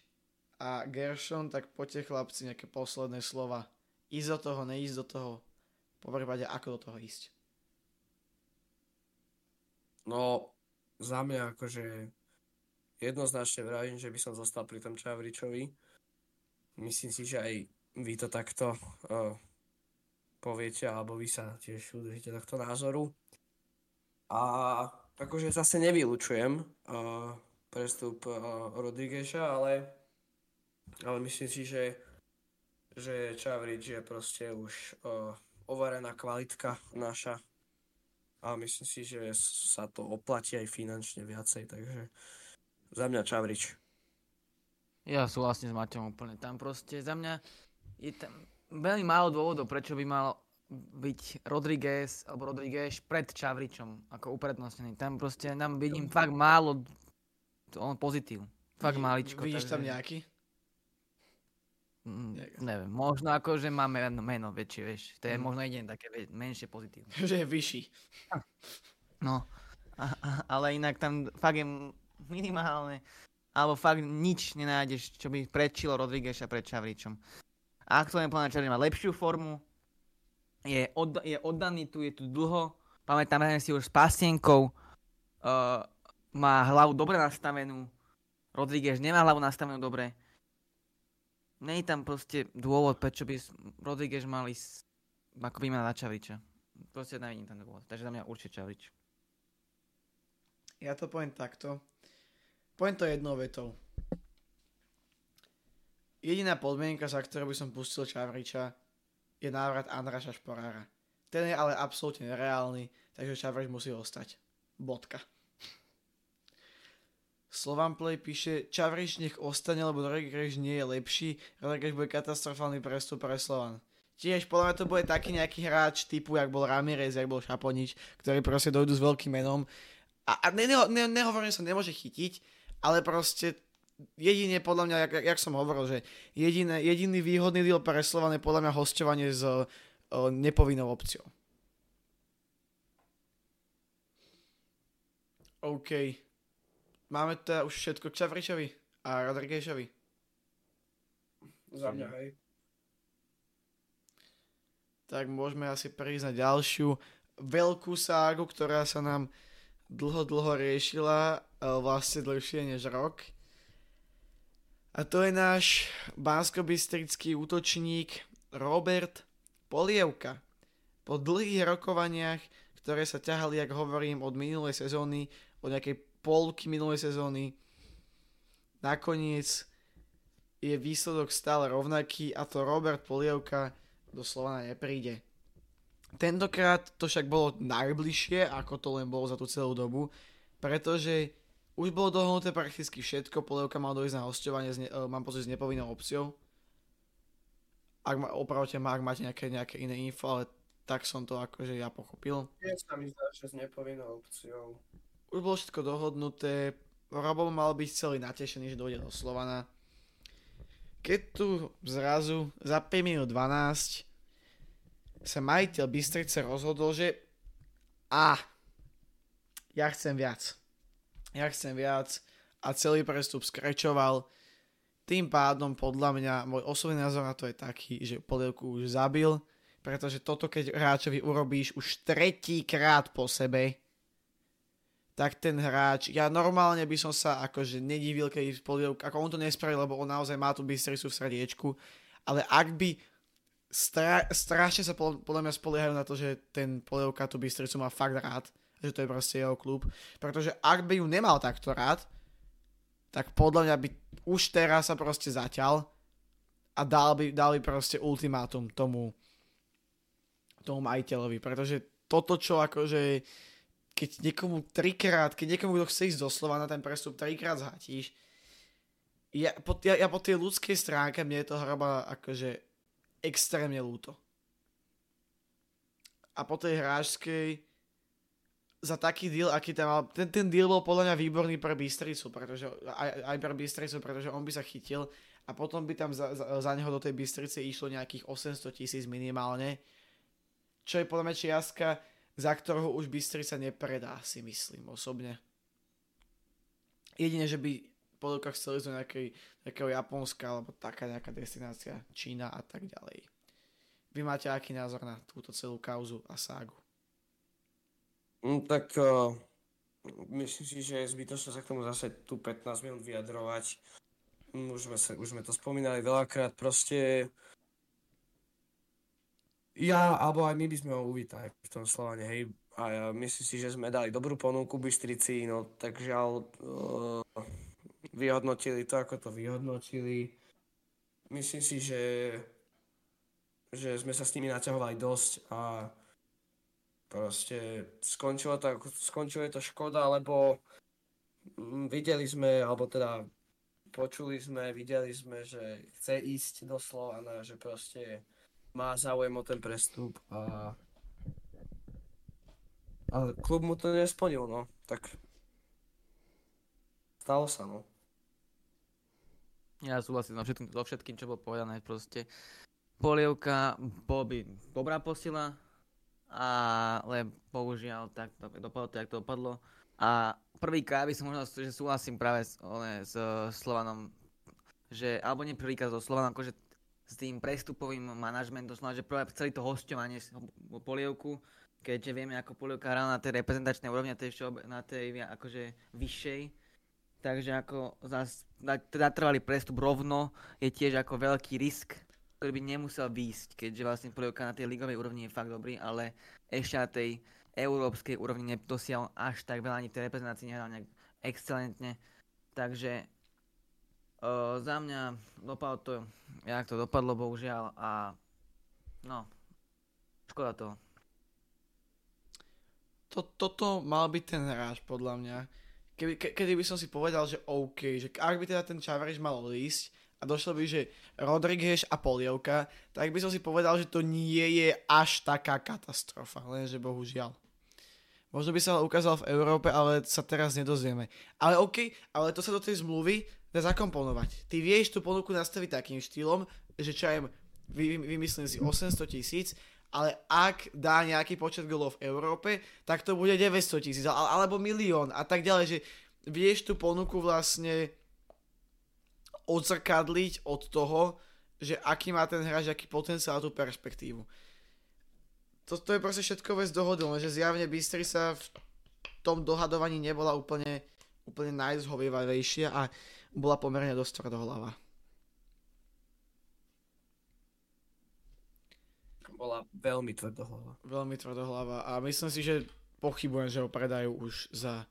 a Gerson, tak poďte chlapci nejaké posledné slova. Ísť do toho, neísť do toho. Po prípade, ako do toho ísť. No, za mňa akože jednoznačne vravím, že by som zostal pri tom Čavričovi. Myslím si, že aj vy to takto poviete, alebo vy sa tiež udržíte takto názoru. A akože zase nevylučujem prestup Rodrigueza, ale myslím si, že Čavrič je proste už overená kvalitka naša. A myslím si, že sa to oplatí aj finančne viacej, takže za mňa Čavrič. Ja súhlasím s Maťom úplne. Tam proste za mňa je tam veľmi málo dôvodov, prečo by mal byť Rodriguez alebo Rodriguez pred Čavričom ako uprednostnený. Tam proste tam vidím fakt málo pozitív. Fakt maličko. Vidíš tam nejaký? Neviem, možno akože máme meno väčšie, vieš, to je možno jeden také menšie pozitív. Že je vyšší. No, ale inak tam fakt je minimálne, alebo fakt nič nenájdeš, čo by predčilo Rodrigueza pred Čavričom. Aktuálne plná Čavrič má lepšiu formu, je oddaný tu, je tu dlho, pamätáme si už s pasienkou, má hlavu dobre nastavenú, Rodriguez nemá hlavu nastavenú dobre. Nie je tam proste dôvod, prečo by Rodriguez mal ísť ako výmena na Čavriča. Proste nevidím tam dôvod, takže za mňa určite Čavrič. Ja to poviem takto. Poviem to jednou vetou. Jediná podmienka, za ktorú by som pustil Čavriča, je návrat Andraša Šporára. Ten je ale absolútne nereálny, takže Čavrič musí ostať. Bodka. Slovanplay píše, Čavrič nech ostane, lebo Rodriguez nie je lepší, Rodriguez bude katastrofálny prestup pre Slovan. Tiež podľa mňa to bude taký nejaký hráč typu, jak bol Ramirez, jak bol Šaponič, ktorí proste dojdú s veľkým menom Nehovorím, sa nemôže chytiť, ale proste jedine podľa mňa, jak som hovoril, že jediný výhodný deal pre Slovan je podľa mňa hosťovanie s nepovinnou opciou. OK. Máme teda už všetko k Čavričovi a Rodriguezovi. Za mňa, hej. Tak môžeme asi prísť na ďalšiu veľkú ságu, ktorá sa nám dlho riešila, vlastne dlhšie než rok. A to je náš banskobystrický útočník Robert Polievka. Po dlhých rokovaniach, ktoré sa ťahali, jak hovorím, od minulej sezóny, od nejakej polky minulej sezóny, nakoniec je výsledok stále rovnaký, a to Robert Polievka do Slovana nepríde. Tentokrát to však bolo najbližšie, ako to len bolo za tú celú dobu, pretože už bolo dohodnuté prakticky všetko. Polievka mal dojsť na hosťovanie, mám pocit, s nepovinnou opciou. Opravte ma, ak máte nejaké iné info, ale tak som to akože ja pochopil. Je sa mi zdá, že s nepovinnou opciou. Už bolo všetko dohodnuté, Robo mal byť celý natešený, že dojde do Slovana. Keď tu zrazu za 5 minút 12 sa majiteľ Bystrice rozhodol, že ja chcem viac, a celý prestup skrečoval. Tým pádom podľa mňa, môj osobný názor na to je taký, že Polievku už zabil, pretože toto keď hráčovi urobíš už tretíkrát po sebe, tak ten hráč, ja normálne by som sa akože nedivil, keď Polievka, ako on to nespravil, lebo on naozaj má tú Bystricu v srdiečku, ale ak by, strašne sa podľa mňa spoliehajú na to, že ten Polievka tú Bystricu má fakt rád, že to je proste jeho klub, pretože ak by ju nemal takto rád, tak podľa mňa by už teraz sa proste zaťal a dal by proste ultimátum tomu majiteľovi, pretože toto, čo akože keď niekomu, kto chce ísť do Slovana, ten prestup trikrát zhatíš. Ja po tej ľudskej stránke mne je to hraba akože extrémne ľúto. A po tej hráčskej za taký deal, aký tam mal, ten deal bol podľa mňa výborný pre Bystricu, pretože aj pre Bystricu, pretože on by sa chytil a potom by tam za neho do tej Bystrice išlo nejakých 800,000 minimálne, čo je podľa mňa čiastka, za ktorého už Bystrica nepredá, si myslím osobne. Jedine, že by Polievka chcel ísť do nejakého Japonska alebo taká nejaká destinácia, Čína a tak ďalej. Vy máte aký názor na túto celú kauzu a ságu? Tak myslím si, že je zbytočné sa k tomu zase tu 15 minút vyjadrovať. Už sme to spomínali veľakrát, proste alebo aj my by sme ho uvítali v tom Slovane, hej. A ja myslím si, že sme dali dobrú ponuku Bystrici, no tak žiaľ, vyhodnotili to, ako to vyhodnotili. Myslím si, že sme sa s nimi naťahovali dosť a proste skončilo to škoda, lebo videli sme, alebo teda videli sme, že chce ísť do Slovana, že proste má záujem o ten prestup a klub mu to nesplnil, no. Tak stalo sa, no. Ja súhlasím so všetkým, čo bolo povedané, proste. Polievka bol by dobrá posila, ale bohužiaľ tak to dopadlo, jak to dopadlo. A prvýkrát by som možno, že súhlasím práve s Slovanom, že, alebo nie prvýkrát so Slovanom, akože s tým prestupovým manažmentom, že prvé celé to hosťovanie Polievku, keďže vieme, ako Polievka hral na tej reprezentačnej úrovni, na tej akože vyššej, takže ako zatrvalý prestup rovno je tiež ako veľký risk, ktorý by nemusel výjsť, keďže vlastne Polievka na tej ligovej úrovni je fakt dobrý, ale ešte na tej európskej úrovni nedosiahol až tak veľa, ani v tej reprezentácii nehral nejak excelentne, takže za mňa dopadlo to, jak to dopadlo, bohužiaľ, a no, škoda toho. Toto mal byť ten hráč, podľa mňa. Kedy by som si povedal, že OK, že ak by teda ten Čavrič mal ísť a došlo by, že Rodriguez a Polievka, tak by som si povedal, že to nie je až taká katastrofa, lenže bohužiaľ. Možno by sa ukázal v Európe, ale sa teraz nedozvieme. Ale OK, ale to sa do tej zmluvy dá zakomponovať. Ty vieš tú ponuku nastaviť takým štýlom, že čajem vymyslím si 800 000, ale ak dá nejaký počet golov v Európe, tak to bude 900 000 alebo milión a tak ďalej, že vieš tú ponuku vlastne odzrkadliť od toho, že aký má ten hráč, aký potenciál, tú perspektívu. To je proste všetko vec dohody, lenže zjavne Bystrica v tom dohadovaní nebola úplne najzhovievavejšia a bola pomerne dosť tvrdohlava. Bola veľmi tvrdohlava. Veľmi tvrdohlava a myslím si, že pochybujem, že ho predajú už za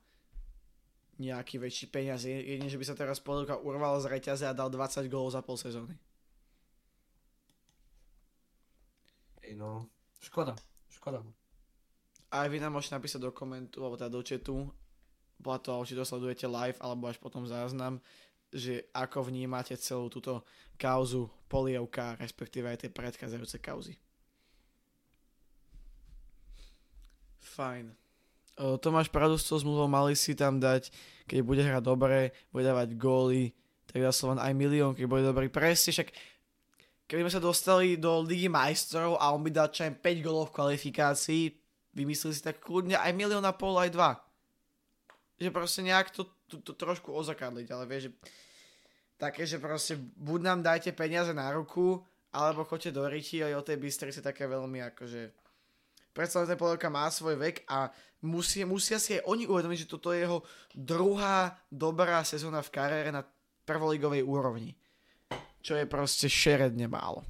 nejaký väčší peniaz. Jedine, že by sa teraz Polievka urval z reťaze a dal 20 gólov za pol sezóny. No... Škoda. Aj vy nám môžete napísať do komentu, alebo teda do chatu, bola to, či to sledujete live, alebo až potom záznam, že ako vnímate celú túto kauzu Polievka, respektíve aj tie predchádzajúce kauzy. Fajn. Tomáš Pravdústvo s mluvou mali si tam dať, keď bude hrať dobre, bude dávať góly, tak dá Slovan aj milión, keď bude dobrý. Presne, však keby sme sa dostali do Ligy majstrov a on by dal čajem 5 golov v kvalifikácii, vymysleli si tak kľudne aj 1,5 milióna, aj 2. Že proste nejak to trošku ozakadliť, ale vieš, že také, že proste buď nám dajte peniaze na ruku, alebo choďte do Riti, aj o tej Bystrici také veľmi akože... Predstavte, že Polievka má svoj vek a musia si aj oni uvedomiť, že toto je jeho druhá dobrá sezóna v kariére na prvoligovej úrovni. Čo je proste šeredne málo.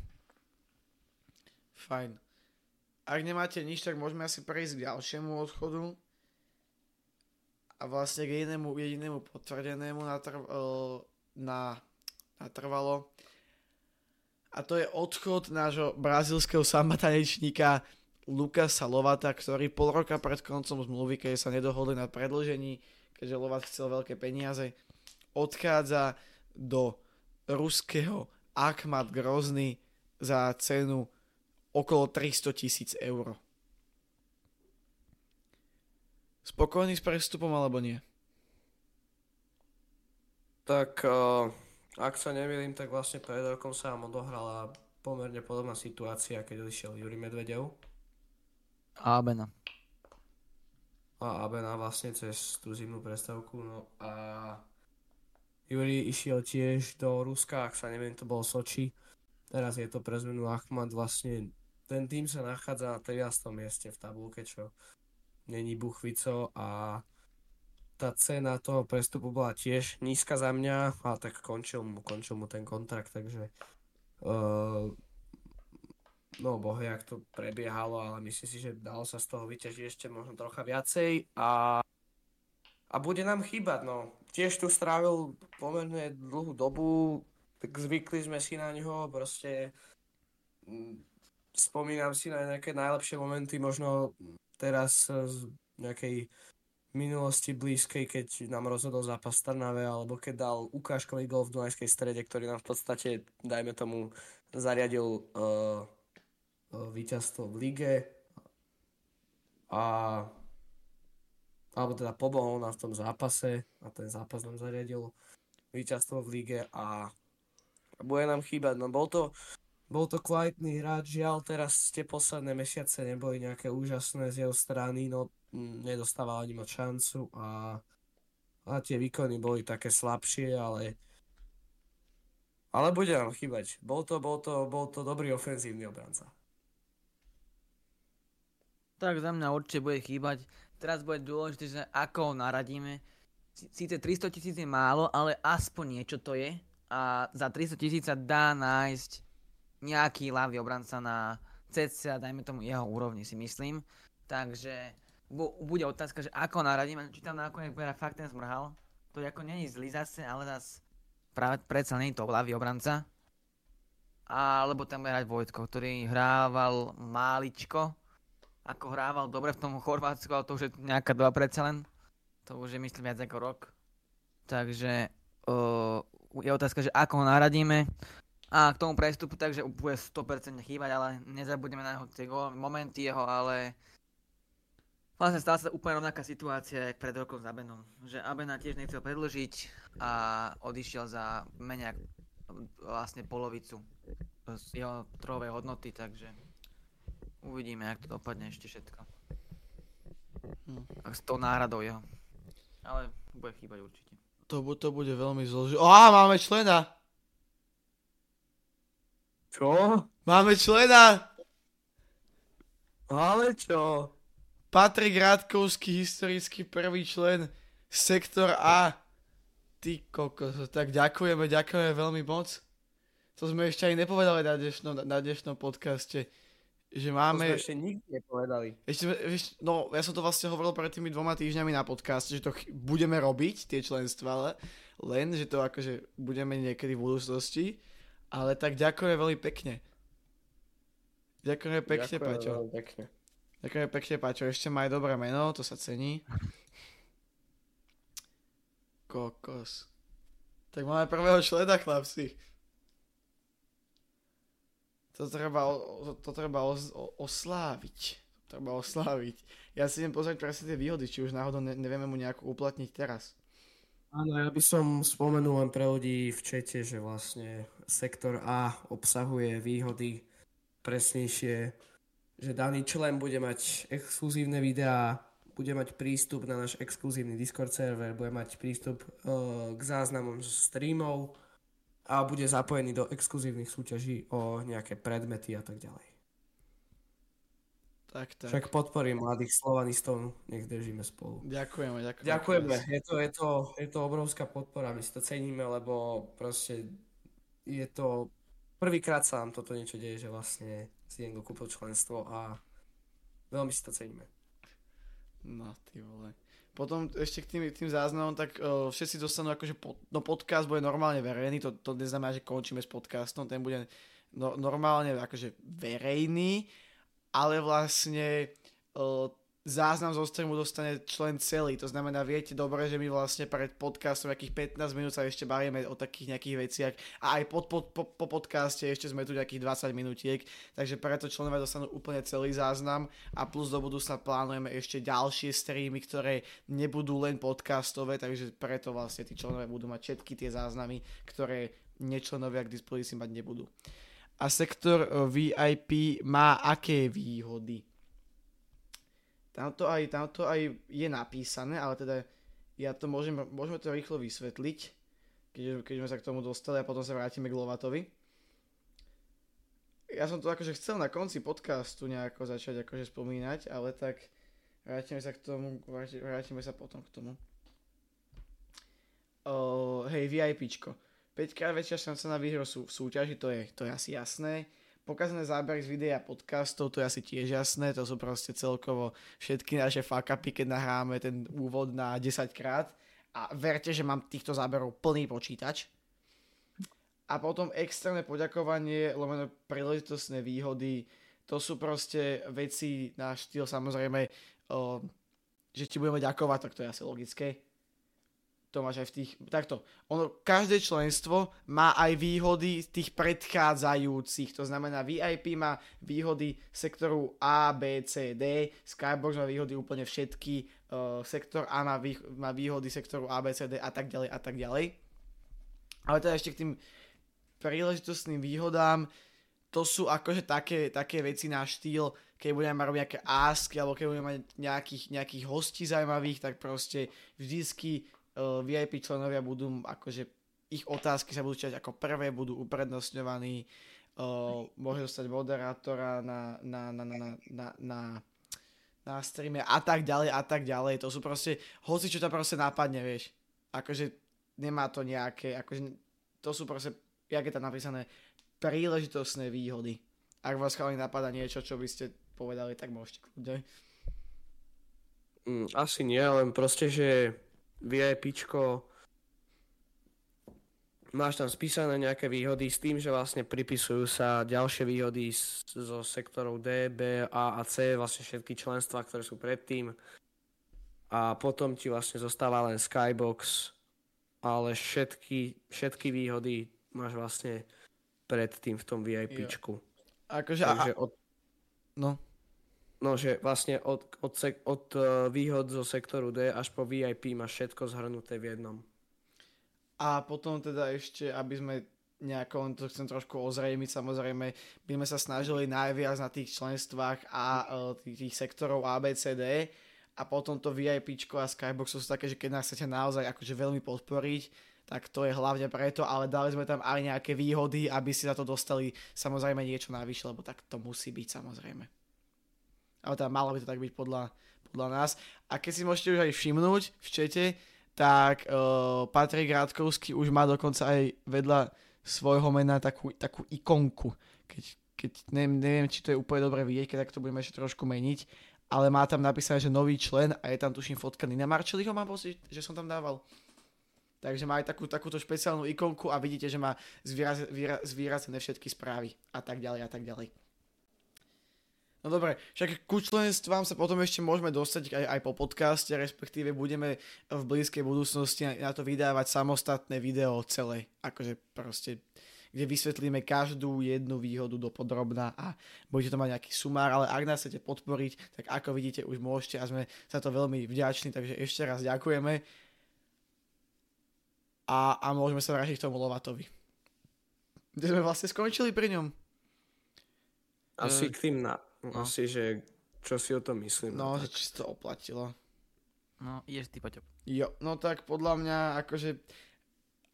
Fajn. Ak nemáte nič, tak môžeme asi prejsť k ďalšiemu odchodu. A vlastne k jedinému potvrdenému natrvalo. A to je odchod nášho brazílskeho sambatanečníka Lucasa Lovata, ktorý pol roka pred koncom zmluvy, keď sa nedohodli na predĺžení, keďže Lovat chcel veľké peniaze, odchádza do ruského Akhmat Groznyj za cenu okolo 300 000 €. Spokojný s prestupom alebo nie? Tak ak sa nemýlim, tak vlastne pred rokom sa vám odohrala pomerne podobná situácia, keď odišiel Juri Medvedev. A Abena vlastne cez tú zimnú prestávku. No a Juri išiel tiež do Ruska, ak sa neviem, to bol Soči. Teraz je to pre zmenu Akhmat, vlastne ten tým sa nachádza na 13. mieste v tabulke, čo není buchvico a tá cena toho prestupu bola tiež nízka za mňa, ale tak končil mu ten kontrakt, takže no bohej, jak to prebiehalo, ale myslím si, že dalo sa z toho vyťažiť ešte možno trocha viacej a bude nám chýbať, no. Tiež tu strávil pomerne dlhú dobu, tak zvykli sme si na ňoho, proste spomínam si na nejaké najlepšie momenty, možno teraz z nejakej minulosti blízkej, keď nám rozhodol zápas v Trnave, alebo keď dal ukážkový gól v Dunajskej Strede, ktorý nám v podstate, dajme tomu, zariadil víťazstvo v lige a... alebo teda pomohol nám v tom zápase a ten zápas nám zariadil víťazstvo v lige a bude nám chýbať. No bol to kvalitný hráč, žiaľ teraz tie posledné mesiace neboli nejaké úžasné z jeho strany, no nedostával ani moc šancu a tie výkony boli také slabšie, ale bude nám chýbať. Bol to dobrý ofenzívny obranca. Tak za mňa určite bude chýbať. Teraz bude dôležité, že ako ho naradíme. Sice 300 000 je málo, ale aspoň niečo to je. A za 300 000 sa dá nájsť nejaký ľavý obranca na cca, dajme tomu jeho úrovni, si myslím. Takže bude otázka, že ako ho naradíme. Či tam nakoniec bude fakt ten Zmrhal. To ako nie je zlý zase, ale zase práve predsa nie je to ľavý obranca. Alebo tam bude hrať Vojtko, ktorý hrával máličko. Ako hrával dobre v tom Chorvátsku, ale to už je nejaká doba predsa len. To už je myslím viac ako rok. Takže je otázka, že ako ho nahradíme. A k tomu prestupu, takže bude 100% chýbať, ale nezabudneme na jeho tie momenty jeho, ale Vlastne stala sa úplne rovnaká situácia, jak pred rokom s Abenom. Že Abena tiež nechcel predĺžiť a odišiel za menej vlastne polovicu z jeho trhovej hodnoty, takže uvidíme, jak to dopadne ešte všetko. Tak s tou náhradou jeho. Ale bude chýbať určite. To bude veľmi zložité. Á, máme člena! Čo? Máme člena! Ale čo? Patrik Rádkovský, historicky prvý člen, sektor A. Ty kokos, tak ďakujeme veľmi moc. To sme ešte aj nepovedali na dnešnom podcaste, že máme... To sme ešte nikdy nepovedali. Ja som to vlastne hovoril pred tými 2 týždňami na podcaste, že to budeme robiť, tie členstvá, len, že to akože budeme niekedy v budúcnosti, ale tak ďakujeme veľmi pekne. Ďakujem pekne, Paťo. Ešte má aj dobré meno, to sa cení. Kokos. Tak máme prvého člena, chlapci. To treba osláviť. Ja si idem pozrieť presne tie výhody, či už náhodou nevieme mu nejako uplatniť teraz. Áno, ja by som spomenul len pre ľudí v čete, že vlastne sektor A obsahuje výhody presnejšie, že daný člen bude mať exkluzívne videá, bude mať prístup na náš exkluzívny Discord server, bude mať prístup k záznamom streamov a bude zapojený do exkluzívnych súťaží o nejaké predmety a tak ďalej. Tak. Však podporím mladých slovanistov, nech držíme spolu. Ďakujeme. Je to obrovská podpora, my si to ceníme, lebo proste je to... Prvýkrát sa nám toto niečo deje, že vlastne si niekto kúpil členstvo a veľmi si to ceníme. No ty vole. Potom ešte k tým záznamom, tak všetci dostanú akože podcast bude normálne verejný, to neznamená, že končíme s podcastom, ten bude normálne akože verejný, ale vlastne záznam zo streamu dostane člen celý, to znamená, viete dobre, že my vlastne pred podcastom nejakých 15 minút sa ešte bavíme o takých nejakých veciach a aj po podcaste ešte sme tu nejakých 20 minutiek, takže preto členovia dostanú úplne celý záznam a plus do budúcna plánujeme ešte ďalšie streamy, ktoré nebudú len podcastové, takže preto vlastne tí členovia budú mať všetky tie záznamy, ktoré nečlenovia k dispozícii mať nebudú. A sektor VIP má aké výhody? Tamto aj je napísané, ale teda ja to môžeme to rýchlo vysvetliť, keď sme sa k tomu dostali a potom sa vrátime k Lovatovi. Ja som to akože chcel na konci podcastu nejako začať akože spomínať, ale tak vrátime sa potom k tomu. Hej, VIPčko. 5-krát väčšia šanca na výhru v súťaži, to je asi jasné. Pokazané zábery z videa podcastov, to je asi tiež jasné, to sú proste celkovo všetky naše fuck-upy, keď nahráme ten úvod na 10-krát a verte, že mám týchto záberov plný počítač. A potom externé poďakovanie, lomeno príležitostné výhody, to sú proste veci na štýl samozrejme, že ti budeme ďakovať, tak to je asi logické. To máš aj v tých, takto, ono, každé členstvo má aj výhody tých predchádzajúcich, to znamená VIP má výhody sektoru A, B, C, D, Skybox má výhody úplne všetky, sektor A má výhody sektoru A, B, C, D a tak ďalej. Ale teda ešte k tým príležitostným výhodám, to sú akože také veci na štýl, keď budeme mať nejaké asky, alebo keď budeme mať nejakých hostí zaujímavých, tak proste vždycky VIP členovia budú, akože ich otázky sa budú čítať ako prvé, budú uprednostňovaní, môže dostať moderátora na streame a tak ďalej, to sú proste, hoci čo tam proste nápadne, vieš, akože nemá to nejaké, akože to sú proste, jak je tam napísané, príležitostné výhody. Ak vás chalani napadá niečo, čo by ste povedali, tak môžete kľudne. Asi nie, len proste, že VIPčko, máš tam spísané nejaké výhody s tým, že vlastne pripisujú sa ďalšie výhody zo sektorov D, B, A a C, vlastne všetky členstvá, ktoré sú predtým. A potom ti vlastne zostáva len Skybox, ale všetky výhody máš vlastne predtým v tom VIPčku. Akože... Takže od... No... No, že vlastne od výhod zo sektoru D až po VIP máš všetko zhrnuté v jednom. A potom teda ešte, aby sme nejako, len to chcem trošku ozrejmiť, samozrejme, by sme sa snažili najviac na tých členstvách a tých sektorov A, B, C, D. A potom to VIPčko a Skyboxu sú také, že keď nás chcete naozaj akože veľmi podporiť, tak to je hlavne preto, ale dali sme tam aj nejaké výhody, aby si za to dostali samozrejme niečo navyše, lebo tak to musí byť samozrejme. Ale teda malo by to tak byť podľa nás. A keď si môžete už aj všimnúť v čete, tak Patrik Rádkovský už má dokonca aj vedľa svojho mena takú ikonku. Keď neviem, či to je úplne dobre vidieť, keď tak to budeme ešte trošku meniť, ale má tam napísané, že nový člen a je tam tuším fotka Nina Marčeliho, mám pocit, že som tam dával. Takže má aj takúto špeciálnu ikonku a vidíte, že má zvýrazené všetky správy a tak ďalej a tak ďalej. No dobre, však ku členstvám sa potom ešte môžeme dostať aj po podcaste, respektíve budeme v blízkej budúcnosti na to vydávať samostatné video celé, akože proste, kde vysvetlíme každú jednu výhodu dopodrobná a budete to mať nejaký sumár, ale ak nás chcete podporiť, tak ako vidíte už môžete a sme za to veľmi vďační, takže ešte raz ďakujeme. A môžeme sa vrátiť k tomu Lovatovi. Kde sme vlastne skončili pri ňom. Asi k tým asi, že čo si o tom myslím. No, tak. Že či to oplatilo. No, ideš ty, Paťo. Jo, no tak podľa mňa, akože,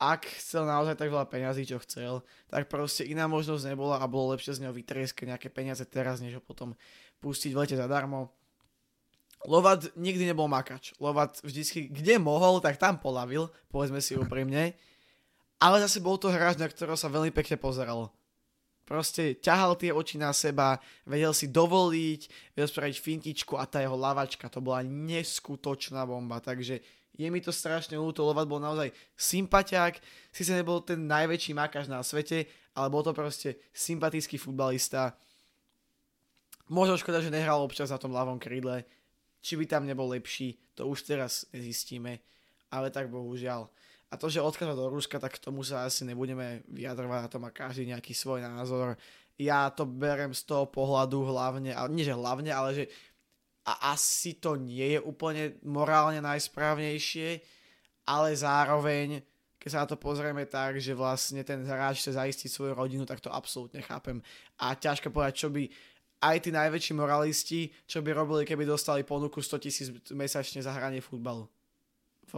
ak chcel naozaj tak veľa peňazí, čo chcel, tak proste iná možnosť nebola a bolo lepšie z neho vytrieskať nejaké peniaze teraz, než ho potom pustiť v lete zadarmo. Lovat nikdy nebol makač. Lovat vždycky, kde mohol, tak tam polavil, povedzme si úprimne. Ale zase bol to hráč, na ktorého sa veľmi pekne pozeralo. Proste ťahal tie oči na seba, vedel si dovoliť, vedel spraviť fintičku a tá jeho lavačka, to bola neskutočná bomba. Takže je mi to strašne ľúto, Lovat bol naozaj sympatiák, síce nebol ten najväčší makač na svete, ale bol to proste sympatický futbalista. Možno škoda, že nehral občas na tom ľavom krídle, či by tam nebol lepší, to už teraz zistíme, ale tak bohužiaľ. A to, že odchádza do Ruska, tak k tomu sa asi nebudeme vyjadrovať, na to má každý nejaký svoj názor. Ja to berem z toho pohľadu hlavne, ale nie že hlavne, ale že a asi to nie je úplne morálne najsprávnejšie, ale zároveň, keď sa na to pozrieme tak, že vlastne ten hráč chce zaistiť svoju rodinu, tak to absolútne chápem. A ťažko povedať, čo by aj tí najväčší moralisti, čo by robili, keby dostali ponuku 100 000 mesačne za hranie futbalu v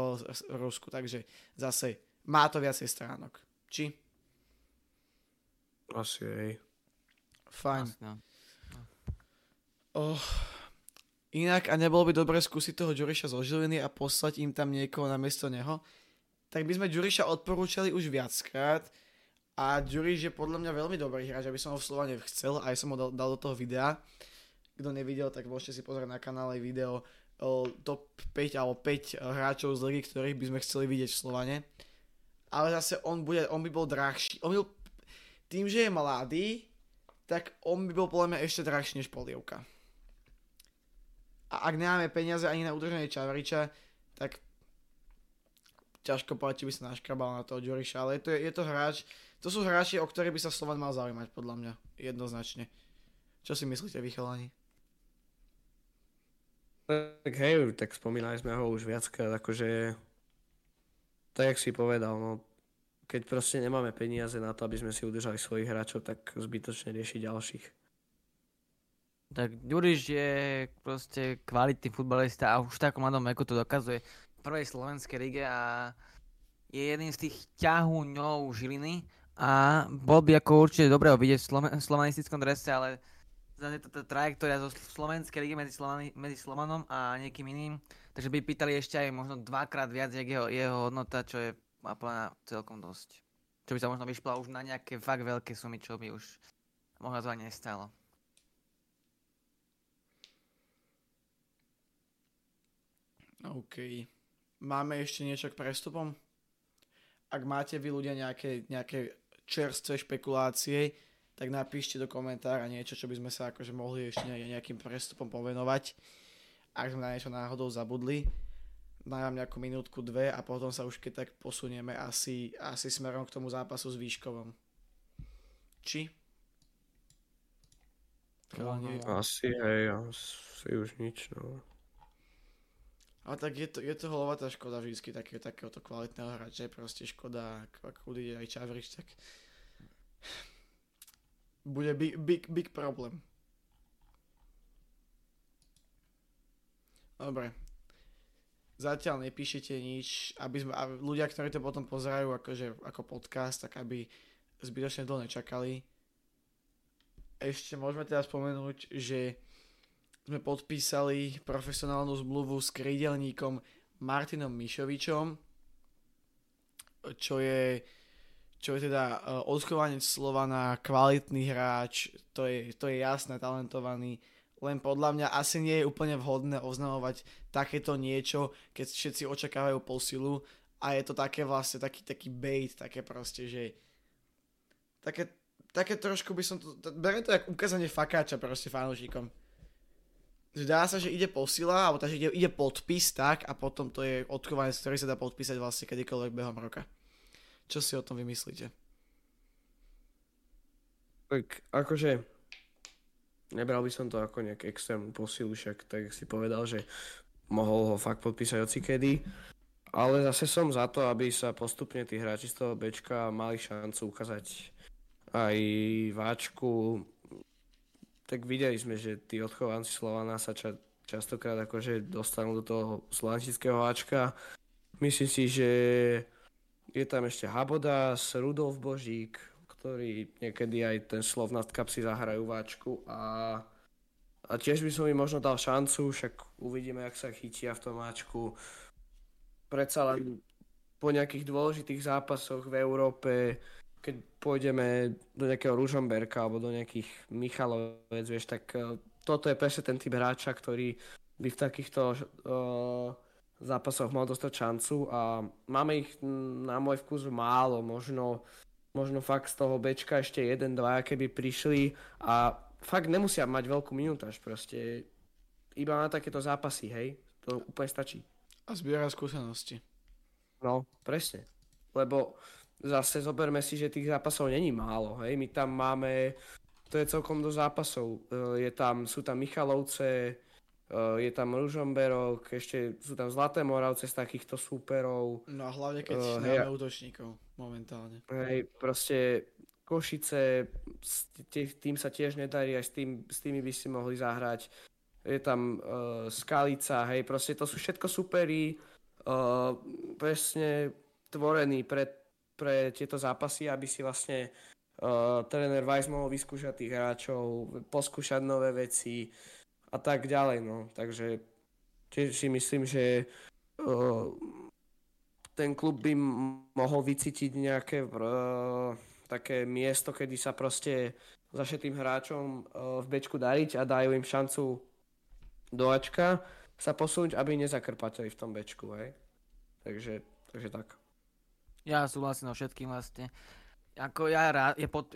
Rusku. Takže zase má to viacej stránok. Či? Asi aj. Fajn. Asi, no. No. Inak, a nebolo by dobre skúsiť toho Ďuriša zo Žiliny a poslať im tam niekoho namiesto neho? Tak by sme Ďuriša odporúčali už viackrát. A Ďuriš je podľa mňa veľmi dobrý hráč, aby som ho v Slovane chcel, aj som ho dal do toho videa. Kto nevidel, tak môžete si pozrieť na kanále video top 5 alebo 5 hráčov z ligy, ktorých by sme chceli vidieť v Slovane. Ale zase on by bol drahší. Tým, že je mladý, tak on by bol podľa mňa ešte drahší než Polievka. A ak nemáme peniaze ani na udržanie Čavriča, tak ťažko povedať, či by sa naškrabal na toho Ďuriša, ale je to hráč. To sú hráči, o ktorých by sa Slovan mal zaujímať, podľa mňa. Jednoznačne. Čo si myslíte, vy chalani? Tak hej, tak spomínali sme ho už viackrát, akože tak, jak si povedal, no keď proste nemáme peniaze na to, aby sme si udržali svojich hráčov, tak zbytočne rieši ďalších. Tak Ďuriš je proste kvalitný futbalista a už v takom mladom veku to dokazuje v prvej slovenskej lige a je jedným z tých ťahuňov Žiliny. A bol by ako určite dobre ho vidieť v slovanistickom drese, ale zase tá trajektória zo slovenskej ligy medzi Slovanom a niekým iným, takže by pýtali ešte aj možno dvakrát viac jak jeho hodnota, čo je celkom dosť. Čo by sa možno vyšpla už na nejaké fakt veľké sumy, čo by už možno to ani nestalo. OK. Máme ešte niečo k prestupom? Ak máte vy ľudia nejaké čerstvé špekulácie, tak napíšte do komentára niečo, čo by sme sa akože mohli ešte nejakým prestupom povenovať, ak sme na niečo náhodou zabudli. Dám nejakú minútku, dve a potom sa už keď tak posunieme asi smerom k tomu zápasu s Výškovom. Či? Asi, hej, asi už nič, no. A tak je to hlavná škoda vždycky takéhoto kvalitného hráča, je proste škoda, ak ide aj Čavrič, tak bude big problém. Dobre. Zatiaľ nepíšete nič, aby sme, ľudia, ktorí to potom pozerajú akože, ako podcast, tak aby zbytočne dlho nečakali. Ešte môžeme teda spomenúť, že sme podpísali profesionálnu zmluvu s krídelníkom Martinom Mišovičom, čo je teda odchovanec Slovana, kvalitný hráč, to je jasné, talentovaný. Len podľa mňa asi nie je úplne vhodné oznamovať takéto niečo, keď všetci očakávajú posilu a je to také vlastne taký bait, také proste, že také trošku by som to... Beriem to jak ukázanie fakáča proste fanúšikom. Zdá sa, že ide posila, alebo takže ide podpis tak a potom to je odchovanec, ktorý sa dá podpísať vlastne kedykoľvek behom roka. Čo si o tom vymyslíte? Tak akože... Nebral by som to ako nejak extrémnu posilu, však tak si povedal, že mohol ho fakt podpísať hocikedy. Ale zase som za to, aby sa postupne tí hráči z toho Bčka mali šancu ukázať aj váčku. Tak videli sme, že tí odchovanci Slovana sa častokrát akože dostanú do toho slovančického váčka. Myslím si, že je tam ešte Habodaš, Rudolf Božík, ktorí niekedy aj ten Slovnaft Cup si zahrajú váčku a tiež by som im možno dal šancu, však uvidíme, jak sa chytia v tom váčku. Predsa len po nejakých dôležitých zápasoch v Európe, keď pôjdeme do nejakého Ružomberka alebo do nejakých Michalovec, vieš, tak toto je presne ten typ hráča, ktorý by v takýchto zápasoch mal dostať šancu a máme ich na môj vkus málo, možno fakt z toho Bčka ešte 1-2, keby prišli a fakt nemusia mať veľkú minútaž proste. Iba na takéto zápasy, hej? To úplne stačí. A zbiera skúsenosti. No, presne. Lebo zase zoberme si, že tých zápasov není málo, hej? My tam máme, to je celkom do zápasov. Sú tam Michalovce, je tam Ružomberok, ešte sú tam Zlaté Moravce z takýchto súperov. No a hlavne keď nemáme útočníkov momentálne. Hej, proste Košice, tým sa tiež nedarí, aj s tými by si mohli zahrať. Je tam Skalica, hej, proste to sú všetko súperi, presne tvorení pre tieto zápasy, aby si vlastne tréner Weiss mohol vyskúšať tých hráčov, poskúšať nové veci a tak ďalej, no. Takže tiež si myslím, že ten klub by mohol vycítiť nejaké také miesto, kedy sa proste zašetým hráčom v Bčku dariť a dajú im šancu do Ačka sa posunúť, aby nezakrpatili v tom Bčku, hej. Takže tak. Ja súhlasím so všetkým vlastne. Ako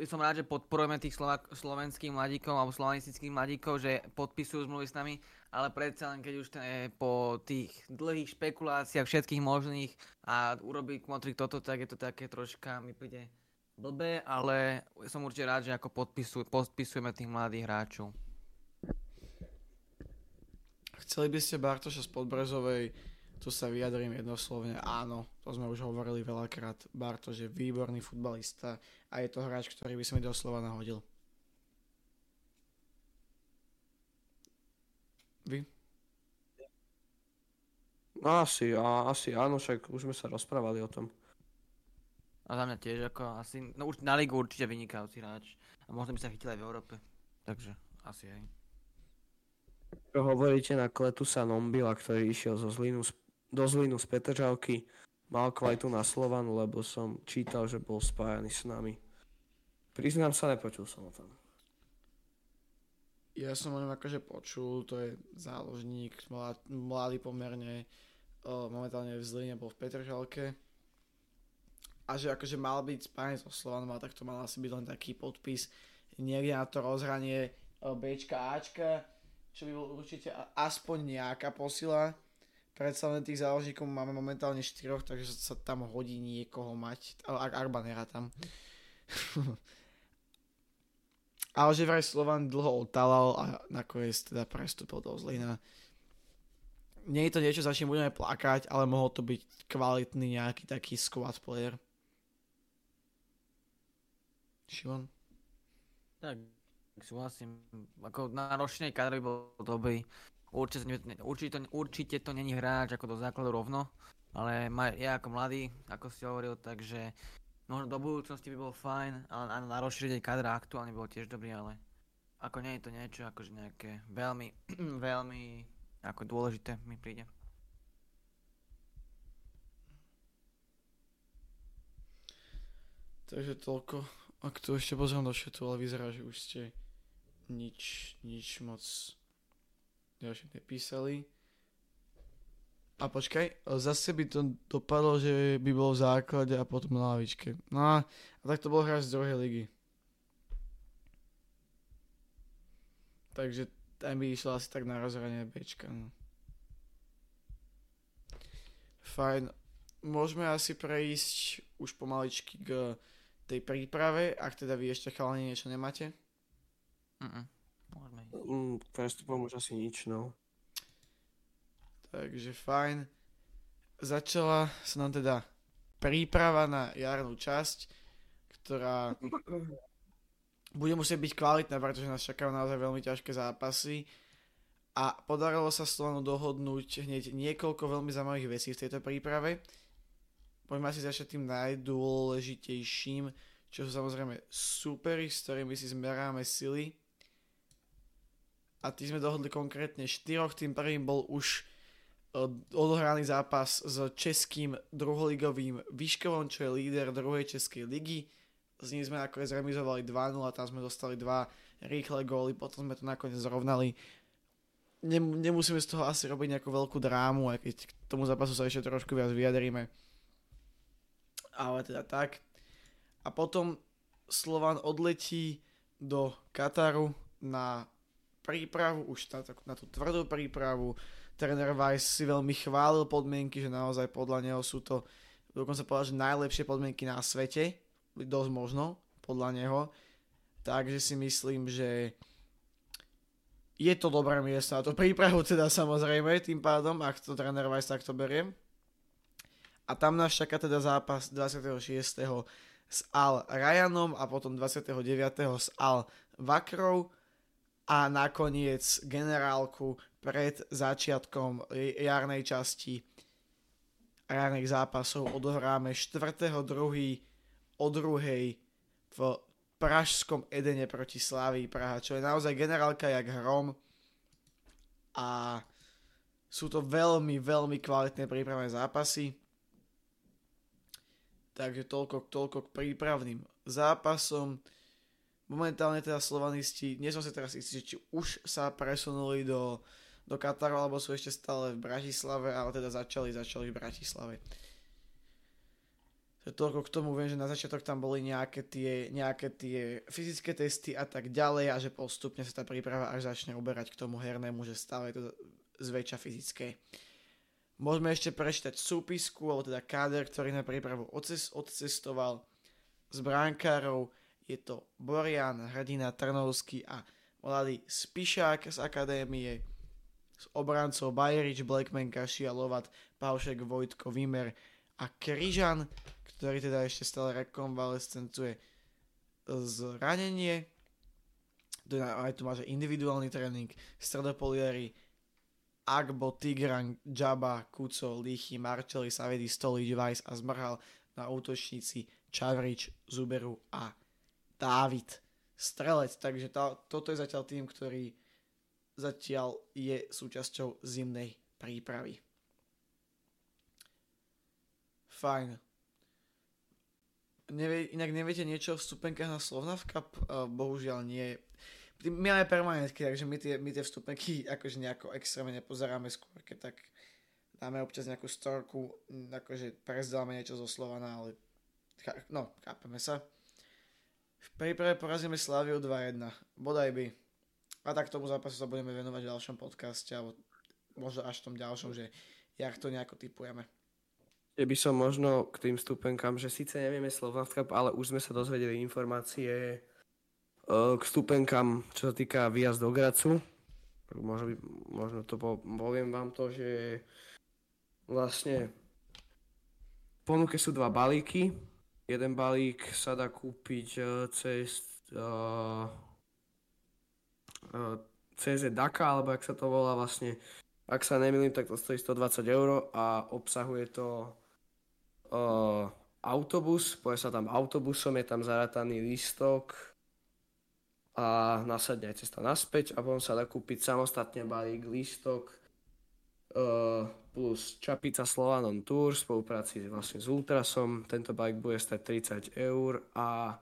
som rád, že podporujeme tých slovenských mladíkov alebo slovanistických mladíkov, že podpisujú zmluvy s nami, ale predsa len keď už po tých dlhých špekuláciách všetkých možných a urobí Kmatrík toto, tak je to také troška, mi príde blbé, ale som určite rád, že ako podpisujeme tých mladých hráčov. Chceli by ste Bartoša z Podbrezovej? Tu sa vyjadrím jednoslovne, áno, to sme už hovorili veľakrát. Bartoš je výborný futbalista a je to hráč, ktorý by sa mi doslova nahodil. Vy? No asi áno, však už sme sa rozprávali o tom. A za mňa tiež ako asi, no už na ligu určite vynikajúci hráč a možno by sa chytil aj v Európe, takže asi aj. Čo hovoríte na Kletusa Nombila, ktorý išiel zo Zlínu do Zlínu z Petržalky, mal kvalitu na Slovanu, lebo som čítal, že bol spájaný s nami. Priznám sa, nepočul som o tom. Ja som o ňom akože počul, to je záložník, mladý pomerne, momentálne v Zlíne, bol v Petržalke. A že akože mal byť spájaný so Slovanom, a tak to mal asi byť len taký podpis niekde na to rozhranie Bčka, Ačka, čo by bol určite aspoň nejaká posila. Predsa len tých záložníkov máme momentálne 4, takže sa tam hodí niekoho mať. Arba nerá tam. Ale že vraj Slovan dlho otálal a nakoniec teda prestúpil do Zlína. Nie je to niečo, za čím budeme plakať, ale mohol to byť kvalitný nejaký taký squad player. Šimon? Tak, súhlasím. Ako na ročnej kadre bol dobrý. Určite to není hráč ako do základu rovno, ale ja ako mladý, ako si hovoril, takže možno do budúcnosti by bol fajn, ale na rozšírenie kadra aktuálne bol tiež dobrý, ale ako nie je to niečo akože nejaké veľmi, veľmi ako dôležité mi príde. Takže toľko. Ak tu ešte pozriem do chatu, ale vyzerá, že už ste nič moc ďalšie nepísali. A počkaj, zase by to dopadlo, že by bol v základe a potom na lavičke. No a tak to bol hráč z druhej ligy. Takže tam by išlo asi tak na rozhranie Bčka. No. Fajn. Môžeme asi prejsť už pomaličky k tej príprave, ak teda vy ešte chalani niečo nemáte? Prestupom už asi nič, no. Takže fajn. Začala sa nám teda príprava na jarnú časť, ktorá bude musieť byť kvalitná, pretože nás čakajú naozaj veľmi ťažké zápasy a podarilo sa Slovanu dohodnúť hneď niekoľko veľmi zaujímavých vecí v tejto príprave. Poďme asi začať tým najdôležitejším, čo sú samozrejme súperi, s ktorými si zmeráme sily. A tí sme dohodli konkrétne 4, tým prvým bol už odohraný zápas s českým druholigovým Vyškovom, čo je líder druhej českej ligy. Z nich sme nakoniec remizovali 2-0, tam sme dostali 2 rýchle góly, potom sme to nakoniec zrovnali. Nemusíme z toho asi robiť nejakú veľkú drámu, aj keď k tomu zápasu sa ešte trošku viac vyjadríme. Ale teda tak. A potom Slovan odletí do Kataru na prípravu, už na tú tvrdú prípravu. Tréner Weiss si veľmi chválil podmienky, že naozaj podľa neho sú to, dokonca povedal, že najlepšie podmienky na svete. Dosť možno, podľa neho. Takže si myslím, že je to dobré miesto na to prípravu, teda samozrejme, tým pádom, ak to tréner Weiss takto beriem. A tam nás čaká teda zápas 26. s Al Rajanom a potom 29. s Al Vakrou a nakoniec generálku pred začiatkom jarnej časti jarných zápasov odohráme 4.2. o druhej v pražskom Edene proti Slavii Praha, čo je naozaj generálka jak hrom a sú to veľmi, veľmi kvalitné prípravné zápasy. Takže toľko k prípravným zápasom. Momentálne teda slovanisti, nie som si teraz istý, či už sa presunuli do Kataru, alebo sú ešte stále v Bratislave, ale teda začali v Bratislave. Toľko k tomu, viem, že na začiatok tam boli nejaké tie fyzické testy a tak ďalej a že postupne sa tá príprava až začne uberať k tomu hernému, že stále je to zväčša fyzické. Môžeme ešte prečítať súpisku, alebo teda káder, ktorý na prípravu odcestoval z brankárov. Je to Borian, Hrdina, Trnovský a mladý Spišák z akadémie, s obrancov Bajerič, Blackman, Kašia, Lovat, Paušek, Vojtko, Vimer a Križan, ktorý teda ešte stále rekonvalescentuje zranenie. Aj tu máš individuálny tréning, stredopoliari, Agbo, Tigran, Džaba, Kuco, Lichy, Marčeli, Savedy, Stolič, Weiss a Zmrhal, na útočníci Čavrič, Zuberu a Dávid Strelec. Takže toto je zatiaľ tým, ktorý zatiaľ je súčasťou zimnej prípravy. Fajn. Inak neviete niečo o vstupenkách na Slovnav Cup? Bohužiaľ nie. My máme permanentky, takže my tie vstupenky akože nejako extrémne nepozeráme, skôr keď tak dáme občas nejakú storku, akože prezdáme niečo zo Slovana, ale no, chápeme sa. V príprave porazíme Slaviu 2-1, bodaj by. A tak tomu zápasu sa budeme venovať v ďalšom podcaste, alebo možno až v tom ďalšom, že jak to nejako tipujeme. Ja by som možno k tým vstupenkám, že síce nevieme Slovan Cup, ale už sme sa dozvedeli informácie k stupenkám, čo sa týka výjazd do Gracu. Možno to poviem vám to, že vlastne v ponuke sú dva balíky. Jeden balík sa dá kúpiť cez Daka, alebo ak sa to volá vlastne, ak sa nemýlim, tak to stojí 120 eur a obsahuje to autobus, poje sa tam autobusom, je tam zarátaný lístok a následne aj cesta naspäť a potom sa dá kúpiť samostatne balík, lístok plus čapica Slovanom Tour v spolupráci vlastne s Ultrasom. Tento balík bude stať 30 eur a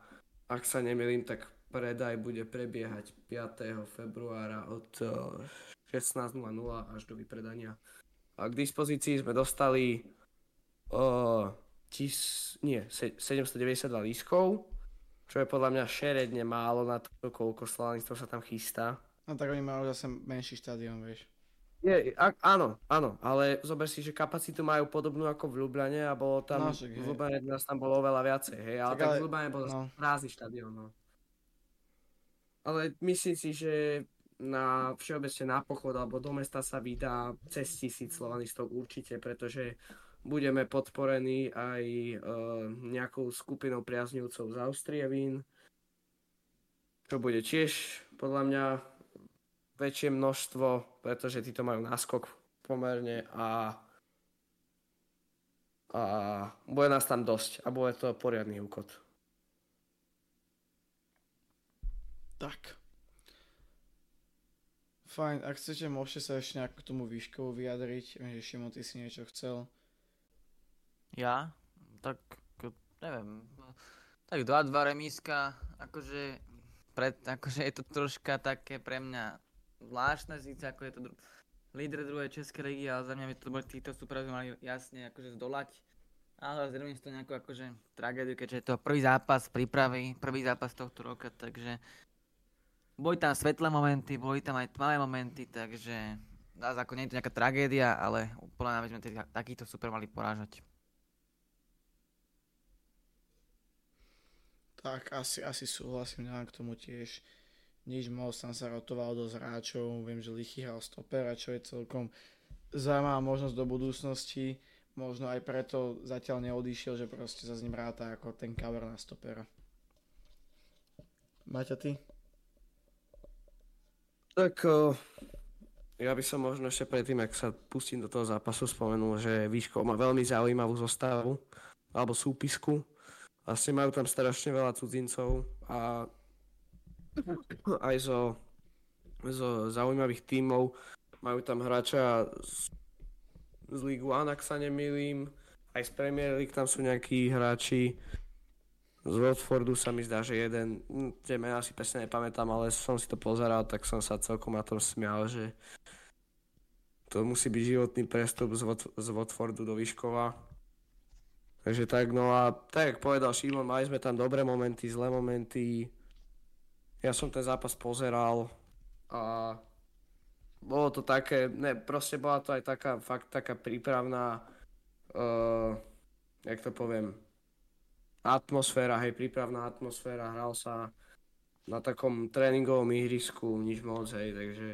ak sa nemýlim, tak predaj bude prebiehať 5. februára od 16.00 až do vypredania. A k dispozícii sme dostali 792 lístkov, čo je podľa mňa šeredne málo na to, koľko slávanistov sa tam chystá. No tak oni majú zase menší štadión, vieš. Áno, ale zober si, že kapacitu majú podobnú ako v Ljubljane a bolo tam, v Ljubljane nás tam bolo oveľa viacej, hej, ale tak v Ljubljane bol prázdny štadión, no. Ale myslím si, že na všeobecne na pochod alebo do mesta sa vydá cez 1000 slovanistov určite, pretože budeme podporení aj nejakou skupinou priaznivcov z Austrievín, čo bude tiež podľa mňa väčšie množstvo, pretože títo majú náskok pomerne a bude nás tam dosť a bude to poriadny úkot. Tak. Fajn, ak chcete, môžete sa ešte nejak k tomu výškovu vyjadriť. Viem, že Šimon, ty si niečo chcel. Ja? Tak, neviem. Tak 2-2 remíska, akože je to troška také pre mňa zvláštne, síce ako je to líder druhej Českej ligy, ale za mňa by to boli títo súperovi mali jasne akože zdolať. Ale zrejme si to nejakú akože tragédiu, keďže je to prvý zápas prípravy, prvý zápas tohto roka, takže boli tam svetlé momenty, boli tam aj tmavé momenty, takže ako nie je to nejaká tragédia, ale podľa mňa by sme takýto super mali porážať. Tak asi súhlasím, neviem k tomu tiež nič moc, tam sa rotoval dosť hráčov, viem, že Lichý hral stoper, a čo je celkom zaujímavá možnosť do budúcnosti, možno aj preto zatiaľ neodišiel, že proste sa s ním ráta ako ten cover na stopera. Maťa, ty? Tak ja by som možno ešte predtým, ak sa pustím do toho zápasu, spomenul, že Výško má veľmi zaujímavú zostavu alebo súpisku. Vlastne majú tam strašne veľa cudzincov a aj zo zaujímavých tímov. Majú tam hráča z Ligue 1, ak sa nemýlim. Aj z Premier League tam sú nejakí hráči. Z Watfordu sa mi zdá, že jeden, tie mená si presne nepamätám, ale som si to pozeral, tak som sa celkom na tom smial, že to musí byť životný prestup z Watfordu do Výškova. Takže tak, no a tak, jak povedal Šimon, mali sme tam dobré momenty, zlé momenty. Ja som ten zápas pozeral a bolo to také, proste bola to aj taká prípravná, jak to poviem, atmosféra, hej, prípravná atmosféra, hral sa na takom tréningovom ihrisku, nič moc, hej, takže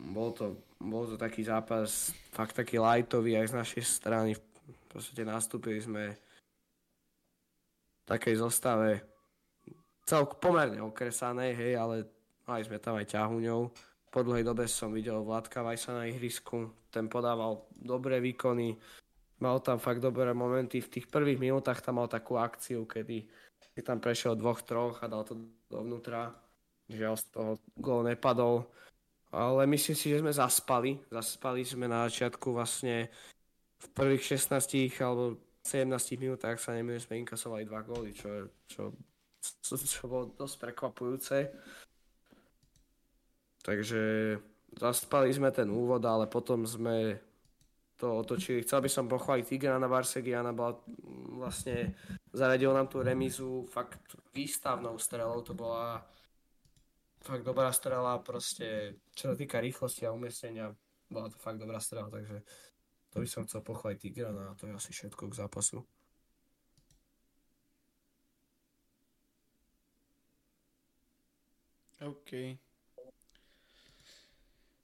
bol to taký zápas, fakt taký lightový aj z našej strany, v podstate nastúpili sme v takej zostave celkom pomerne okresanej, hej, ale mali sme tam aj ťahuňov, po dlhej dobe som videl Vládka Weissa na ihrisku, ten podával dobré výkony. Mal tam fakt dobré momenty, v tých prvých minútach tam mal takú akciu, kedy si tam prešiel 2-3 a dal to dovnútra. Žiaľ, z toho gól nepadol. Ale myslím si, že sme zaspali. Zaspali sme na začiatku vlastne v prvých 16 alebo 17 minútach sa nemýlim, sme inkasovali 2 góly, čo bolo dosť prekvapujúce. Takže zaspali sme ten úvod, ale potom sme to otočili. Chcel by som pochváliť Tigrana Barsegiana, vlastne zaradil nám tú remizu fakt výstavnou strelou, to bola fakt dobrá strela, proste čo sa týka rýchlosti a umiestnenia, bola to fakt dobrá strela, takže to by som chcel pochváliť Tigrana a to je asi všetko k zápasu. OK.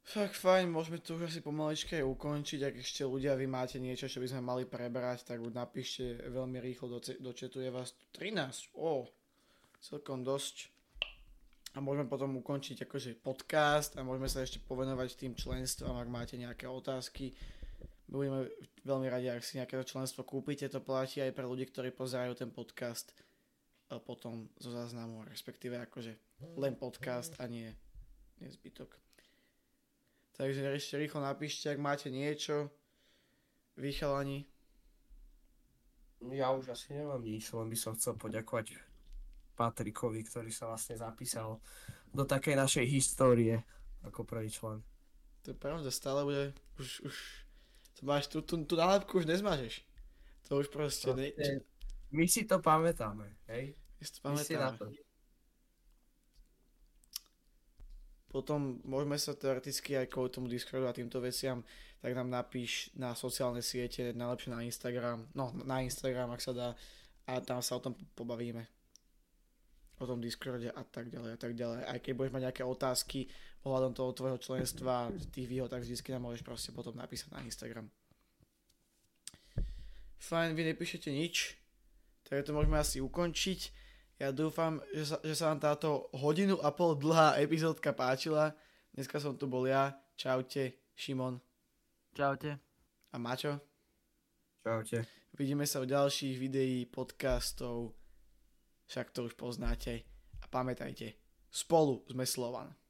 Tak fajn, môžeme to už asi pomaličke ukončiť. Ak ešte ľudia, vy máte niečo, čo by sme mali prebrať, tak napíšte veľmi rýchlo do chatu. Je vás 13. Celkom dosť. A môžeme potom ukončiť akože podcast a môžeme sa ešte povenovať tým členstvom, ak máte nejaké otázky. Budeme veľmi radi, ak si nejaké členstvo kúpite. To platí aj pre ľudí, ktorí pozerajú ten podcast potom zo záznamu, respektíve akože len podcast a nie zbytok. Takže ešte rýchlo napíšte, ak máte niečo. Vy chalani? Ja už asi nemám nič, len by som chcel poďakovať Patrikovi, ktorý sa vlastne zapísal do takej našej histórie ako prvý člen. To je pravda, stále bude, už to máš, tú nálepku už nezmažeš. To už proste... My si to pamätáme, hej? My si na to. Potom môžeme sa teoreticky aj kvôli tomu Discordu a týmto veciam, tak nám napíš na sociálne siete, najlepšie na Instagram, ak sa dá, a tam sa o tom pobavíme. O tom Discorde a tak ďalej. Aj keď budeš mať nejaké otázky ohľadom toho tvojho členstva, tých výhod, tak vždycky nám môžeš proste potom napísať na Instagram. Fajn, vy nepíšete nič, takže to môžeme asi ukončiť. Ja dúfam, že sa vám táto hodinu a pol dlhá epizódka páčila. Dneska som tu bol ja. Čaute, Šimon. Čaute. A Mačo. Čaute. Vidíme sa v ďalších videí, podcastov. Však to už poznáte. A pamätajte, spolu sme Slovan.